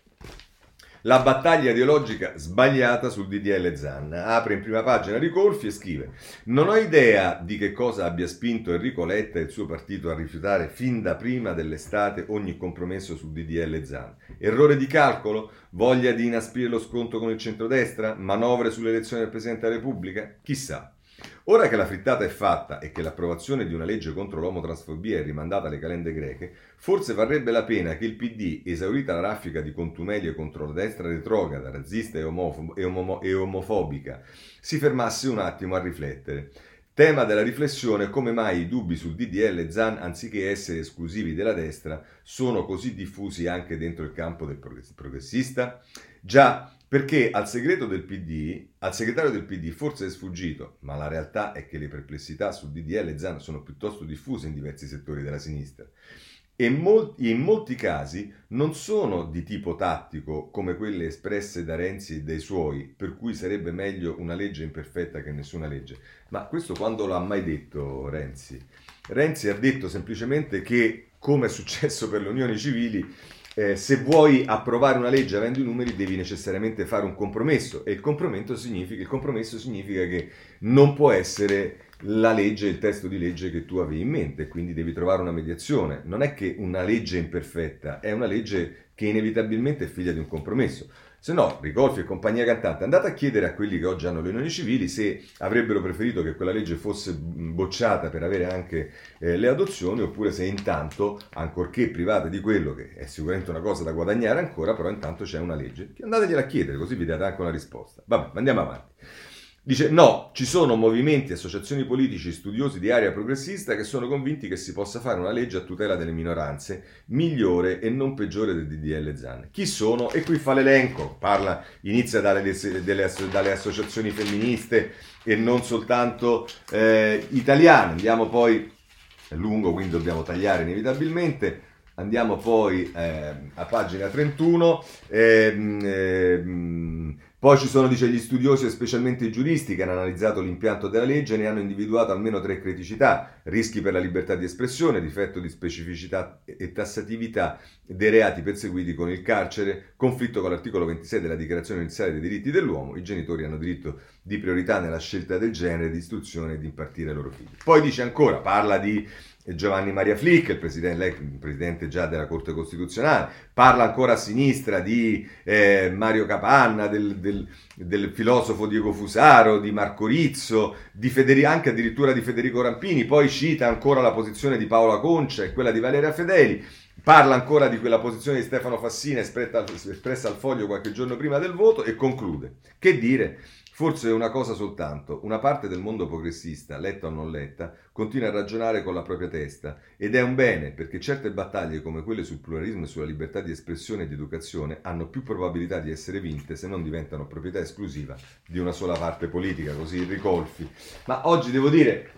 La battaglia ideologica sbagliata sul DDL-Zan. Apre in prima pagina Ricolfi e scrive: non ho idea di che cosa abbia spinto Enrico Letta e il suo partito a rifiutare fin da prima dell'estate ogni compromesso sul DDL-Zan. Errore di calcolo? Voglia di inaspirare lo scontro con il centrodestra? Manovre sull'elezione del Presidente della Repubblica? Chissà. Ora che la frittata è fatta e che l'approvazione di una legge contro l'omotransfobia è rimandata alle calende greche, forse varrebbe la pena che il PD, esaurita la raffica di contumelie contro la destra retrograda, razzista e omofobica, si fermasse un attimo a riflettere. Tema della riflessione: come mai i dubbi sul DDL-Zan, anziché essere esclusivi della destra, sono così diffusi anche dentro il campo del progressista? Già, perché al segretario del PD forse è sfuggito, ma la realtà è che le perplessità sul DDL-Zan sono piuttosto diffuse in diversi settori della sinistra e in molti casi non sono di tipo tattico come quelle espresse da Renzi e dai suoi, per cui sarebbe meglio una legge imperfetta che nessuna legge. Ma questo quando l'ha mai detto Renzi? Renzi ha detto semplicemente che, come è successo per le unioni civili, se vuoi approvare una legge avendo i numeri devi necessariamente fare un compromesso, e il compromesso significa che non può essere la legge, il testo di legge che tu avevi in mente, quindi devi trovare una mediazione. Non è che una legge imperfetta, è una legge che inevitabilmente è figlia di un compromesso. Se no, Ricolfi e compagnia cantante, andate a chiedere a quelli che oggi hanno le unioni civili se avrebbero preferito che quella legge fosse bocciata per avere anche le adozioni, oppure se intanto, ancorché private di quello che è sicuramente una cosa da guadagnare ancora, però intanto c'è una legge. Andategliela a chiedere, così vi date anche una risposta. Vabbè, andiamo avanti. Dice: no, ci sono movimenti, associazioni politici, studiosi di area progressista che sono convinti che si possa fare una legge a tutela delle minoranze migliore e non peggiore del DDL-Zan. Chi sono? E qui fa l'elenco, inizia dalle associazioni femministe e non soltanto italiane. Andiamo poi, è lungo quindi dobbiamo tagliare inevitabilmente. Andiamo poi a pagina 31, poi ci sono, dice, gli studiosi e specialmente i giuristi che hanno analizzato l'impianto della legge e ne hanno individuato almeno 3 criticità: rischi per la libertà di espressione, difetto di specificità e tassatività dei reati perseguiti con il carcere, conflitto con l'articolo 26 della Dichiarazione Universale dei Diritti dell'Uomo, i genitori hanno diritto di priorità nella scelta del genere, di istruzione e di impartire ai loro figli. Poi dice ancora, parla di Giovanni Maria Flick, il presidente già della Corte Costituzionale, parla ancora a sinistra di Mario Capanna, del filosofo Diego Fusaro, di Marco Rizzo, anche addirittura di Federico Rampini, poi cita ancora la posizione di Paola Concia e quella di Valeria Fedeli, parla ancora di quella posizione di Stefano Fassina espressa al Foglio qualche giorno prima del voto e conclude: che dire? Forse una cosa soltanto, una parte del mondo progressista, Letta o non Letta, continua a ragionare con la propria testa, ed è un bene, perché certe battaglie come quelle sul pluralismo e sulla libertà di espressione e di educazione hanno più probabilità di essere vinte se non diventano proprietà esclusiva di una sola parte politica, così Ricolfi. Ma oggi devo dire,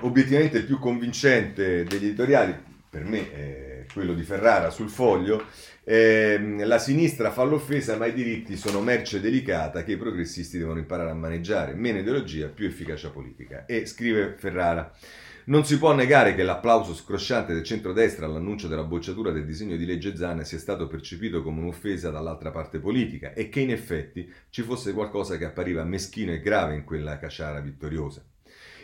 obiettivamente il più convincente degli editoriali, per me è quello di Ferrara sul Foglio: la sinistra fa l'offesa, ma i diritti sono merce delicata che i progressisti devono imparare a maneggiare. Meno ideologia, più efficacia politica. E scrive Ferrara: non si può negare che l'applauso scrosciante del centrodestra all'annuncio della bocciatura del disegno di legge Zan sia stato percepito come un'offesa dall'altra parte politica, e che in effetti ci fosse qualcosa che appariva meschino e grave in quella caciara vittoriosa.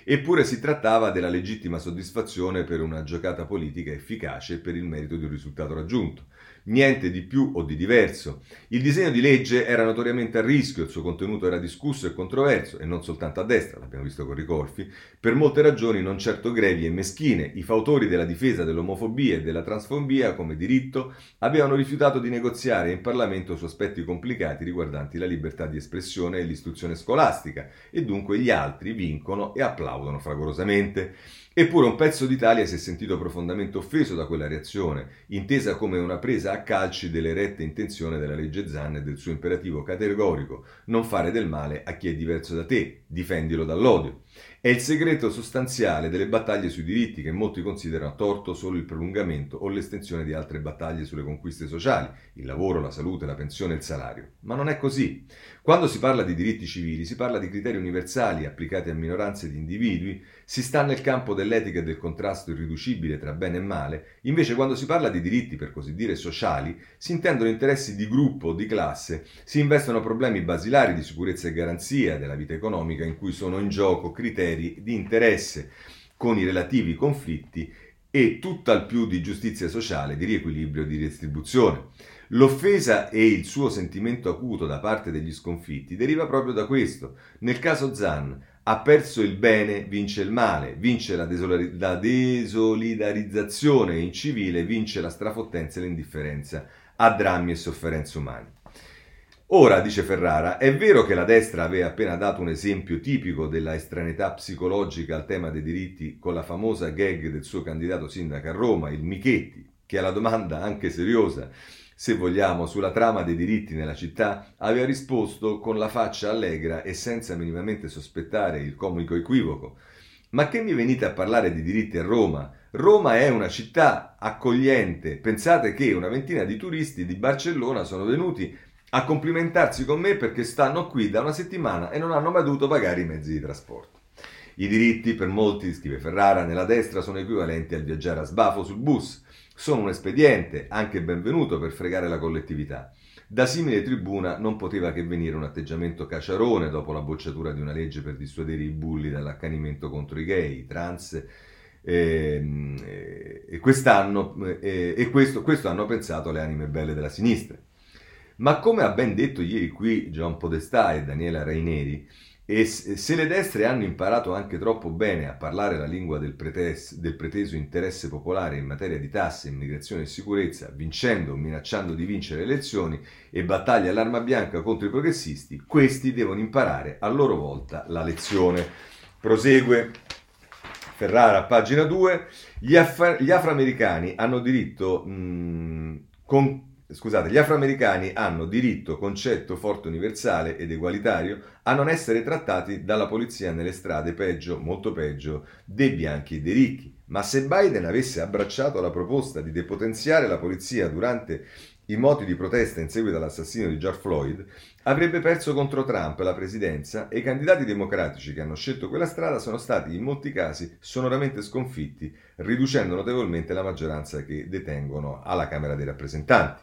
Eppure si trattava della legittima soddisfazione per una giocata politica efficace e per il merito di un risultato raggiunto. Niente di più o di diverso. Il disegno di legge era notoriamente a rischio, il suo contenuto era discusso e controverso, e non soltanto a destra, l'abbiamo visto con Ricolfi, per molte ragioni non certo grevi e meschine. I fautori della difesa dell'omofobia e della transfobia come diritto avevano rifiutato di negoziare in Parlamento su aspetti complicati riguardanti la libertà di espressione e l'istruzione scolastica, e dunque gli altri vincono e applaudono fragorosamente. Eppure un pezzo d'Italia si è sentito profondamente offeso da quella reazione, intesa come una presa a a calci dell'eretta intenzione della legge Zan e del suo imperativo categorico: non fare del male a chi è diverso da te, difendilo dall'odio. È il segreto sostanziale delle battaglie sui diritti, che molti considerano a torto solo il prolungamento o l'estensione di altre battaglie sulle conquiste sociali, il lavoro, la salute, la pensione e il salario. Ma non è così. Quando si parla di diritti civili, si parla di criteri universali applicati a minoranze di individui, si sta nel campo dell'etica e del contrasto irriducibile tra bene e male. Invece, quando si parla di diritti, per così dire, sociali, si intendono interessi di gruppo, di classe, si investono problemi basilari di sicurezza e garanzia della vita economica in cui sono in gioco criteri di interesse con i relativi conflitti e tutt'al più di giustizia sociale, di riequilibrio, di redistribuzione. L'offesa e il suo sentimento acuto da parte degli sconfitti deriva proprio da questo. Nel caso Zan, ha perso il bene, vince il male, vince la desolidarizzazione incivile, vince la strafottenza e l'indifferenza a drammi e sofferenze umane. Ora, dice Ferrara, è vero che la destra aveva appena dato un esempio tipico della estraneità psicologica al tema dei diritti con la famosa gag del suo candidato sindaco a Roma, il Michetti, che alla domanda anche seriosa, se vogliamo, sulla trama dei diritti nella città, aveva risposto con la faccia allegra e senza minimamente sospettare il comico equivoco: ma che mi venite a parlare di diritti a Roma? Roma è una città accogliente. Pensate che una ventina di turisti di Barcellona sono venuti a complimentarsi con me perché stanno qui da una settimana e non hanno mai dovuto pagare i mezzi di trasporto. I diritti per molti, scrive Ferrara, nella destra sono equivalenti al viaggiare a sbafo sul bus. Sono un espediente, anche benvenuto, per fregare la collettività. Da simile tribuna non poteva che venire un atteggiamento caciarone dopo la bocciatura di una legge per dissuadere i bulli dall'accanimento contro i gay, i trans. E questo hanno pensato le anime belle della sinistra. Ma come ha ben detto ieri qui Gian Podestà e Daniela Raineri, e se le destre hanno imparato anche troppo bene a parlare la lingua del preteso interesse popolare in materia di tasse, immigrazione e sicurezza, vincendo o minacciando di vincere elezioni e battaglie all'arma bianca contro i progressisti, questi devono imparare a loro volta la lezione. Prosegue Ferrara, pagina 2. Gli afroamericani hanno diritto, concetto forte universale ed egualitario, a non essere trattati dalla polizia nelle strade peggio, molto peggio, dei bianchi e dei ricchi. Ma se Biden avesse abbracciato la proposta di depotenziare la polizia durante i moti di protesta in seguito all'assassinio di George Floyd, avrebbe perso contro Trump la presidenza e i candidati democratici che hanno scelto quella strada sono stati in molti casi sonoramente sconfitti, riducendo notevolmente la maggioranza che detengono alla Camera dei Rappresentanti.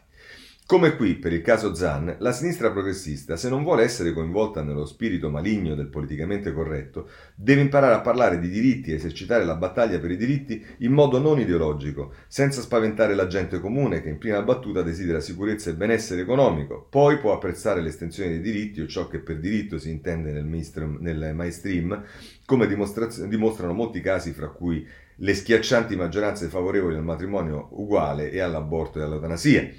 Come qui, per il caso Zan, la sinistra progressista, se non vuole essere coinvolta nello spirito maligno del politicamente corretto, deve imparare a parlare di diritti e esercitare la battaglia per i diritti in modo non ideologico, senza spaventare la gente comune che in prima battuta desidera sicurezza e benessere economico, poi può apprezzare l'estensione dei diritti o ciò che per diritto si intende nel mainstream, come dimostrano molti casi, fra cui le schiaccianti maggioranze favorevoli al matrimonio uguale e all'aborto e all'eutanasia.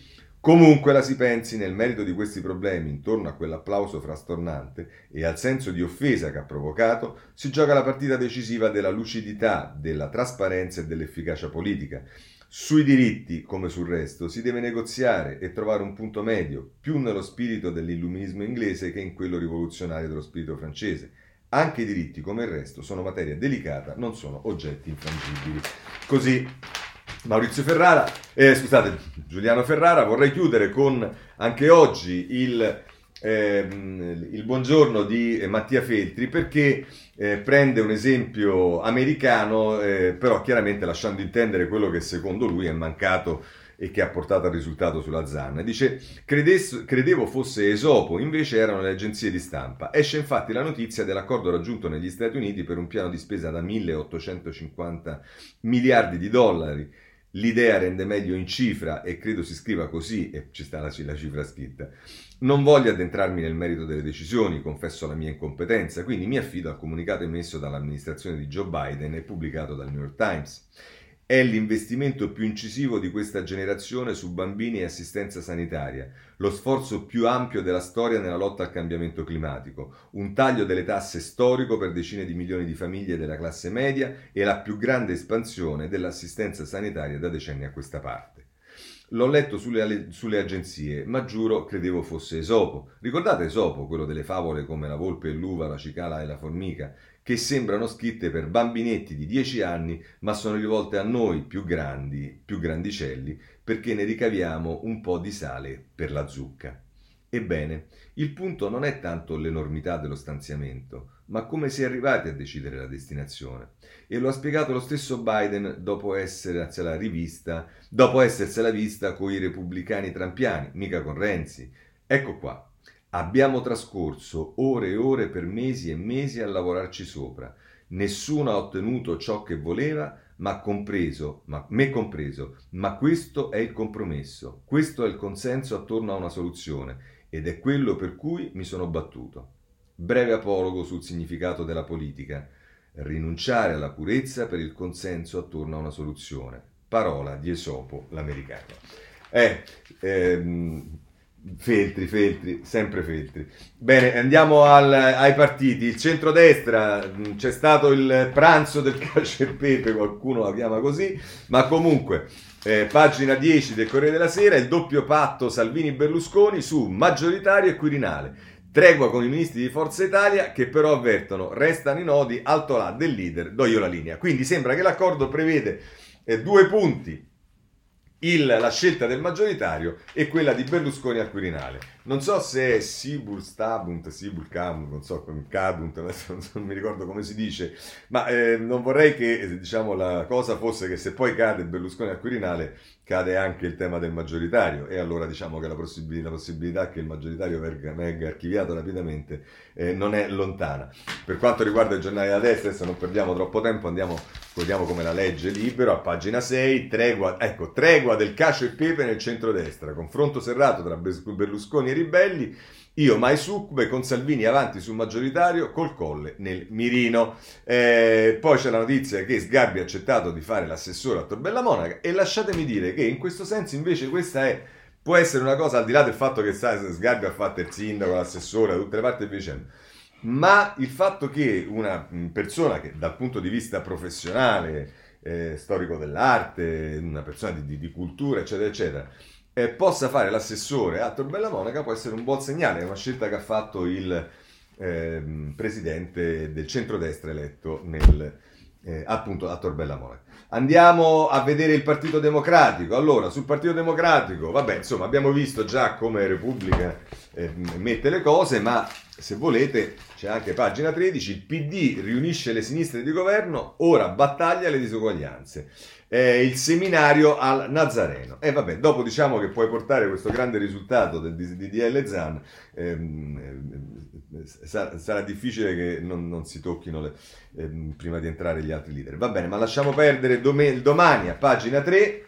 Comunque la si pensi, nel merito di questi problemi, intorno a quell'applauso frastornante e al senso di offesa che ha provocato, si gioca la partita decisiva della lucidità, della trasparenza e dell'efficacia politica. Sui diritti, come sul resto, si deve negoziare e trovare un punto medio, più nello spirito dell'illuminismo inglese che in quello rivoluzionario dello spirito francese. Anche i diritti, come il resto, sono materia delicata, non sono oggetti infrangibili. Così Giuliano Ferrara. Vorrei chiudere con anche oggi il buongiorno di Mattia Feltri, perché prende un esempio americano, però chiaramente lasciando intendere quello che secondo lui è mancato e che ha portato al risultato sulla Zan. Dice: credevo fosse Esopo, invece erano le agenzie di stampa. Esce infatti la notizia dell'accordo raggiunto negli Stati Uniti per un piano di spesa da 1.850 miliardi di dollari. L'idea rende meglio in cifra, e credo si scriva così, e ci sta la cifra scritta. Non voglio addentrarmi nel merito delle decisioni, confesso la mia incompetenza, quindi mi affido al comunicato emesso dall'amministrazione di Joe Biden e pubblicato dal New York Times. È l'investimento più incisivo di questa generazione su bambini e assistenza sanitaria, lo sforzo più ampio della storia nella lotta al cambiamento climatico, un taglio delle tasse storico per decine di milioni di famiglie della classe media e la più grande espansione dell'assistenza sanitaria da decenni a questa parte. L'ho letto sulle agenzie, ma giuro credevo fosse Esopo. Ricordate Esopo, quello delle favole come la volpe e l'uva, la cicala e la formica, che sembrano scritte per bambinetti di 10 anni, ma sono rivolte a noi più grandi, più grandicelli, perché ne ricaviamo un po' di sale per la zucca. Ebbene, il punto non è tanto l'enormità dello stanziamento, ma come si è arrivati a decidere la destinazione. E lo ha spiegato lo stesso Biden dopo essersela vista coi repubblicani trampiani, mica con Renzi. Ecco qua. Abbiamo trascorso ore e ore per mesi e mesi a lavorarci sopra. Nessuno ha ottenuto ciò che voleva, me compreso, ma questo è il compromesso, questo è il consenso attorno a una soluzione ed è quello per cui mi sono battuto. Breve apologo sul significato della politica. Rinunciare alla purezza per il consenso attorno a una soluzione. Parola di Esopo l'americano. Feltri, sempre Feltri. Bene, andiamo ai partiti. Il centrodestra, c'è stato il pranzo del cacio e pepe, qualcuno la chiama così, ma comunque, pagina 10 del Corriere della Sera, il doppio patto Salvini-Berlusconi su maggioritario e Quirinale. Tregua con i ministri di Forza Italia che però avvertono, restano i nodi, alto là del leader, do io la linea. Quindi sembra che l'accordo prevede 2 punti. La scelta del maggioritario e quella di Berlusconi al Quirinale. Non so se è Sibul Stabunt, non so, Cabunt, adesso non mi ricordo come si dice, ma non vorrei che, diciamo, la cosa fosse che se poi cade Berlusconi al Quirinale cade anche il tema del maggioritario e allora diciamo che la possibilità che il maggioritario venga archiviato rapidamente non è lontana. Per quanto riguarda il giornale della destra, se non perdiamo troppo tempo, vediamo come la legge Libero, a pagina 6, tregua del cacio e pepe nel centrodestra, confronto serrato tra Berlusconi e ribelli, io mai succube, con Salvini avanti sul maggioritario, col Colle nel mirino. Poi c'è la notizia che Sgarbi ha accettato di fare l'assessore a Tor Bella Monaca e lasciatemi dire che in questo senso invece può essere una cosa, al di là del fatto che Sgarbi ha fatto il sindaco, l'assessore, da tutte le parti e vicende, ma il fatto che una persona che dal punto di vista professionale, storico dell'arte, una persona di cultura, eccetera, eccetera, possa fare l'assessore a Tor Bella Monaca può essere un buon segnale, è una scelta che ha fatto il presidente del centrodestra eletto appunto a Tor Bella Monaca. Andiamo a vedere il Partito Democratico. Allora, sul Partito Democratico, vabbè, insomma, abbiamo visto già come Repubblica mette le cose, ma se volete c'è anche pagina 13, il PD riunisce le sinistre di governo, ora battaglia le disuguaglianze. Il seminario al Nazareno. Vabbè, dopo diciamo che puoi portare questo grande risultato del DDL-Zan, sarà difficile che non si tocchino prima di entrare gli altri leader. Va bene, ma lasciamo perdere domani a pagina 3.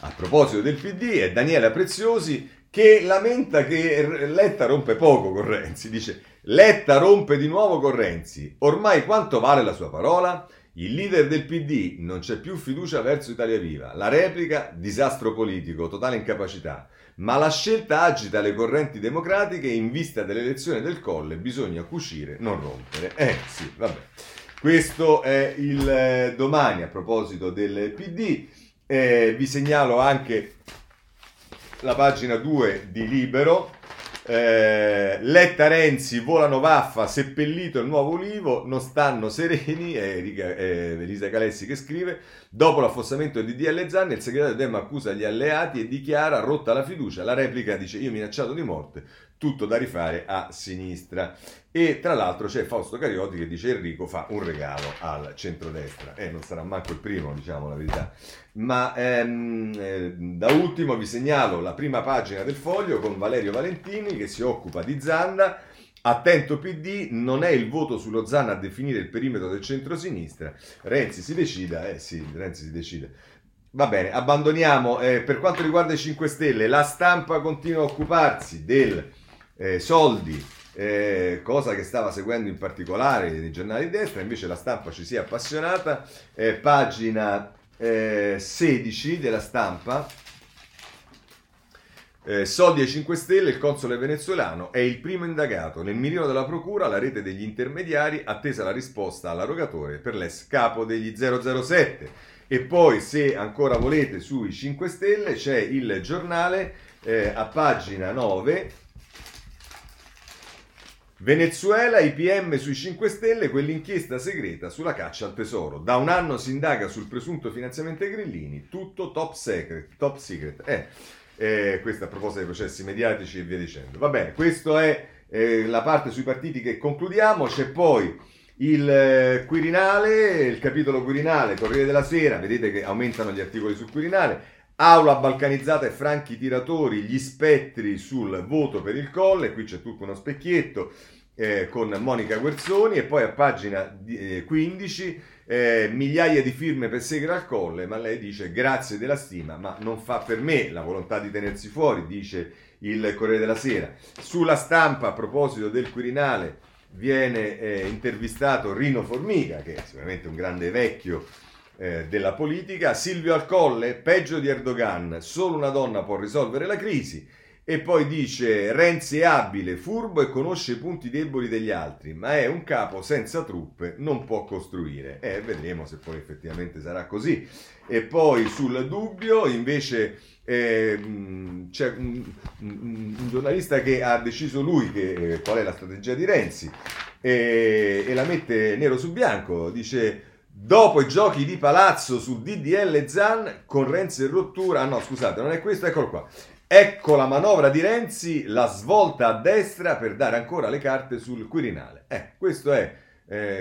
A proposito del PD, è Daniela Preziosi che lamenta che Letta rompe poco con Renzi. Dice: Letta rompe di nuovo con Renzi. Ormai quanto vale la sua parola? Il leader del PD, non c'è più fiducia verso Italia Viva. La replica, disastro politico, totale incapacità. Ma la scelta agita le correnti democratiche in vista dell'elezione del Colle. Bisogna cucire, non rompere. Sì, vabbè. Questo è il domani a proposito del PD. Vi segnalo anche la pagina 2 di Libero. Letta Renzi volano vaffa, seppellito il nuovo Ulivo, non stanno sereni, Elisa Calessi che scrive, dopo l'affossamento di DDL-Zan il segretario Dem accusa gli alleati e dichiara rotta la fiducia, la replica dice io minacciato di morte, tutto da rifare a sinistra. E tra l'altro c'è Fausto Cariotti che dice Enrico fa un regalo al centrodestra. Non sarà manco il primo, diciamo la verità. Ma da ultimo vi segnalo la prima pagina del Foglio con Valerio Valentini che si occupa di Zanda. Attento PD, non è il voto sullo Zan a definire il perimetro del centrosinistra. Renzi si decida, sì, Renzi si decide. Va bene, abbandoniamo. Per quanto riguarda i 5 Stelle, la stampa continua a occuparsi del soldi. Cosa che stava seguendo in particolare nei giornali di destra, invece la stampa ci si è appassionata, pagina 16 della stampa, soldi ai 5 Stelle, il console venezuelano è il primo indagato, nel mirino della procura la rete degli intermediari, attesa la risposta all'arrogatore per l'ex capo degli 007. E poi, se ancora volete, sui 5 Stelle c'è il giornale a pagina 9. Venezuela, IPM sui 5 Stelle, quell'inchiesta segreta sulla caccia al tesoro. Da un anno si indaga sul presunto finanziamento ai grillini, tutto top secret. Top secret. Questa a proposito dei processi mediatici e via dicendo. Va bene, questa è la parte sui partiti che concludiamo. C'è poi il Quirinale, il capitolo Quirinale, Corriere della Sera, vedete che aumentano gli articoli sul Quirinale, aula balcanizzata e franchi tiratori, gli spettri sul voto per il Colle, qui c'è tutto uno specchietto con Monica Guerzoni, e poi a pagina 15 migliaia di firme per seguire al Colle, ma lei dice grazie della stima, ma non fa per me la volontà di tenersi fuori, dice il Corriere della Sera. Sulla Stampa, a proposito del Quirinale, viene intervistato Rino Formica, che è sicuramente un grande vecchio della politica. Silvio al Colle, peggio di Erdogan, solo una donna può risolvere la crisi. E poi dice Renzi è abile, furbo e conosce i punti deboli degli altri, ma è un capo senza truppe, non può costruire. Vedremo se poi effettivamente sarà così. E poi sul Dubbio invece c'è un giornalista che ha deciso lui che, qual è la strategia di Renzi e la mette nero su bianco, dice dopo i giochi di palazzo su DDL-Zan con Renzi in rottura, ah no scusate non è questo, eccolo qua, ecco la manovra di Renzi, la svolta a destra per dare ancora le carte sul Quirinale. Questo è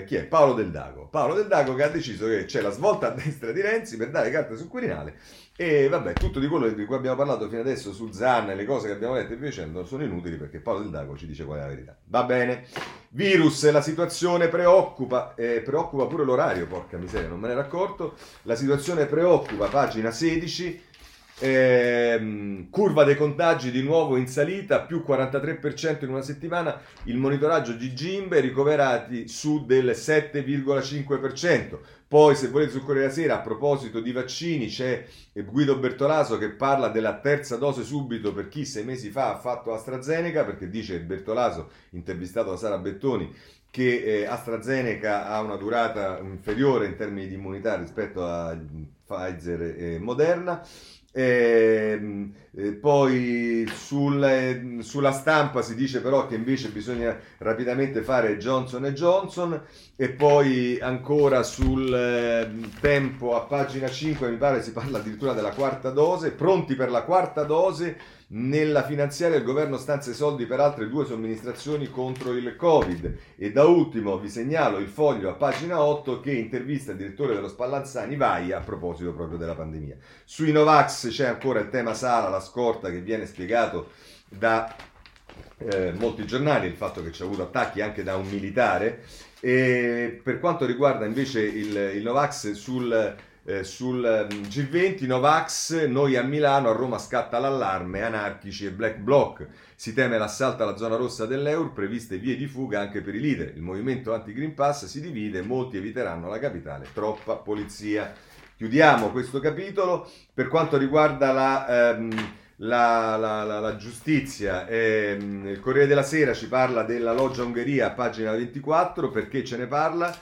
chi è? Paolo Del Dago. Paolo Del Dago che ha deciso che c'è la svolta a destra di Renzi per dare carte sul Quirinale. E vabbè, tutto di quello di cui abbiamo parlato fino adesso su Zan e le cose che abbiamo detto e via dicendo sono inutili perché Paolo Del Dago ci dice qual è la verità. Va bene. Virus, la situazione preoccupa, preoccupa pure l'orario, porca miseria, non me ne ero accorto. La situazione preoccupa, pagina 16. Curva dei contagi di nuovo in salita, più 43% in una settimana, il monitoraggio Gigimbe, ricoverati su del 7,5%. Poi se volete sul Corriere della Sera a proposito di vaccini c'è Guido Bertolaso che parla della terza dose subito per chi 6 mesi fa ha fatto AstraZeneca, perché dice Bertolaso, intervistato da Sara Bettoni, che AstraZeneca ha una durata inferiore in termini di immunità rispetto a Pfizer e Moderna. Poi sulla Stampa si dice però che invece bisogna rapidamente fare Johnson & Johnson. E poi ancora sul Tempo a pagina 5 mi pare si parla addirittura della quarta dose, pronti per la quarta dose, nella finanziaria il governo stanzia i soldi per altre 2 somministrazioni contro il Covid. E da ultimo vi segnalo il Foglio a pagina 8 che intervista il direttore dello Spallanzani Vaia a proposito proprio della pandemia. Sui Novax c'è ancora il tema Sala, la scorta che viene spiegato da molti giornali, il fatto che ci ha avuto attacchi anche da un militare. E per quanto riguarda invece il Novax sul G20, Novax, noi a Milano, a Roma scatta l'allarme, anarchici e black bloc, si teme l'assalto alla zona rossa dell'Eur, previste vie di fuga anche per i leader, il movimento anti-Green Pass si divide, molti eviteranno la capitale, troppa polizia. Chiudiamo questo capitolo. Per quanto riguarda la giustizia, il Corriere della Sera ci parla della loggia Ungheria a pagina 24, perché ce ne parla?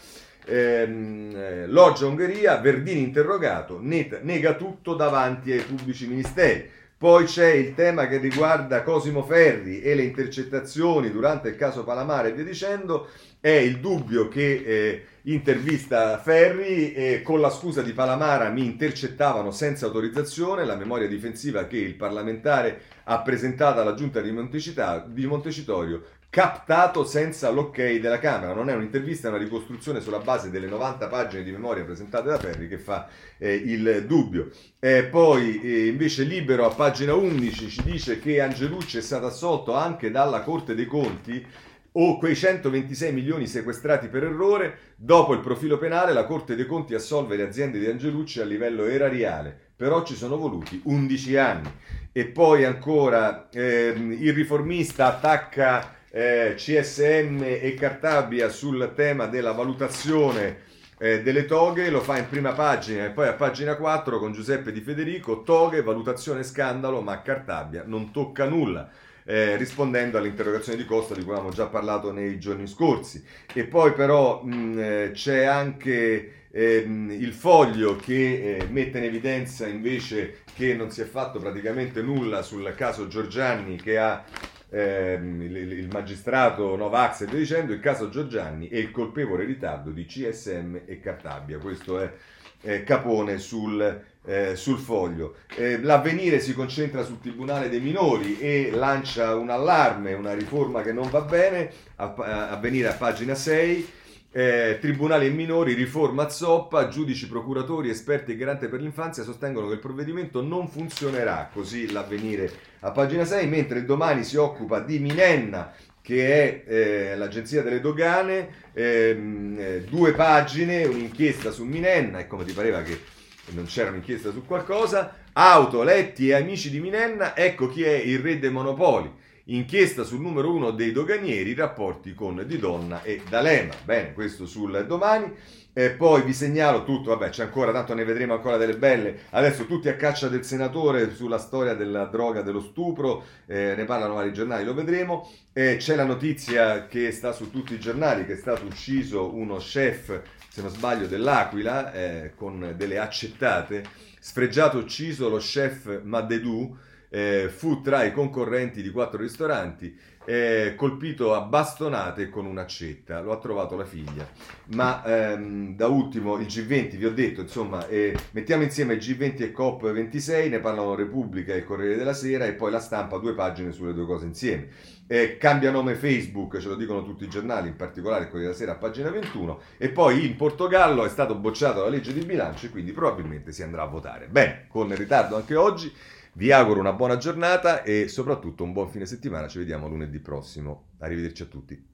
Loggia Ungheria, Verdini interrogato, nega tutto davanti ai pubblici ministeri. Poi c'è il tema che riguarda Cosimo Ferri e le intercettazioni durante il caso Palamara e via dicendo, è il Dubbio che intervista Ferri con la scusa di Palamara mi intercettavano senza autorizzazione, la memoria difensiva che il parlamentare ha presentato alla giunta di Montecitorio captato senza l'ok della Camera. Non è un'intervista, è una ricostruzione sulla base delle 90 pagine di memoria presentate da Ferri che fa il Dubbio. Poi invece Libero a pagina 11 ci dice che Angelucci è stato assolto anche dalla Corte dei Conti, o quei 126 milioni sequestrati per errore, dopo il profilo penale la Corte dei Conti assolve le aziende di Angelucci a livello erariale, però ci sono voluti 11 anni. E poi ancora Il Riformista attacca CSM e Cartabia sul tema della valutazione delle toghe, lo fa in prima pagina e poi a pagina 4 con Giuseppe Di Federico, toghe, valutazione scandalo, ma Cartabia non tocca nulla, rispondendo all'interrogazione di Costa di cui avevamo già parlato nei giorni scorsi. E poi però c'è anche Il Foglio che mette in evidenza invece che non si è fatto praticamente nulla sul caso Giorgiani, che ha il magistrato Novax e via dicendo, il caso Giorgiani e il colpevole ritardo di CSM e Cartabia. Questo è Capone sul Foglio. L'Avvenire si concentra sul Tribunale dei minori e lancia un allarme, una riforma che non va bene. Avvenire a pagina 6, Tribunale dei minori, riforma zoppa, giudici, procuratori, esperti e garante per l'infanzia sostengono che il provvedimento non funzionerà, così l'Avvenire a pagina 6, mentre il Domani si occupa di Minenna, che è l'agenzia delle dogane, 2 pagine, un'inchiesta su Minenna, e come ti pareva che non c'era un'inchiesta su qualcosa, auto, Letti e amici di Minenna, ecco chi è il re dei monopoli, inchiesta sul numero 1 dei doganieri, rapporti con Di Donna e D'Alema. Bene, questo sul Domani. E poi vi segnalo tutto, vabbè c'è ancora, tanto ne vedremo ancora delle belle. Adesso tutti a caccia del senatore sulla storia della droga, dello stupro, ne parlano vari giornali, lo vedremo. C'è la notizia che sta su tutti i giornali, che è stato ucciso uno chef, se non sbaglio dell'Aquila, con delle accettate, sfregiato, ucciso lo chef Madedou, fu tra i concorrenti di 4 ristoranti, colpito a bastonate con un'accetta, lo ha trovato la figlia. Ma da ultimo il G20, vi ho detto, insomma, mettiamo insieme il G20 e COP26, ne parlano Repubblica e il Corriere della Sera, e poi La Stampa, 2 pagine sulle 2 cose insieme. Cambia nome Facebook, ce lo dicono tutti i giornali, in particolare il Corriere della Sera a pagina 21, e poi in Portogallo è stato bocciato la legge di bilancio e quindi probabilmente si andrà a votare. Bene, con ritardo anche oggi. Vi auguro una buona giornata e soprattutto un buon fine settimana, ci vediamo lunedì prossimo. Arrivederci a tutti.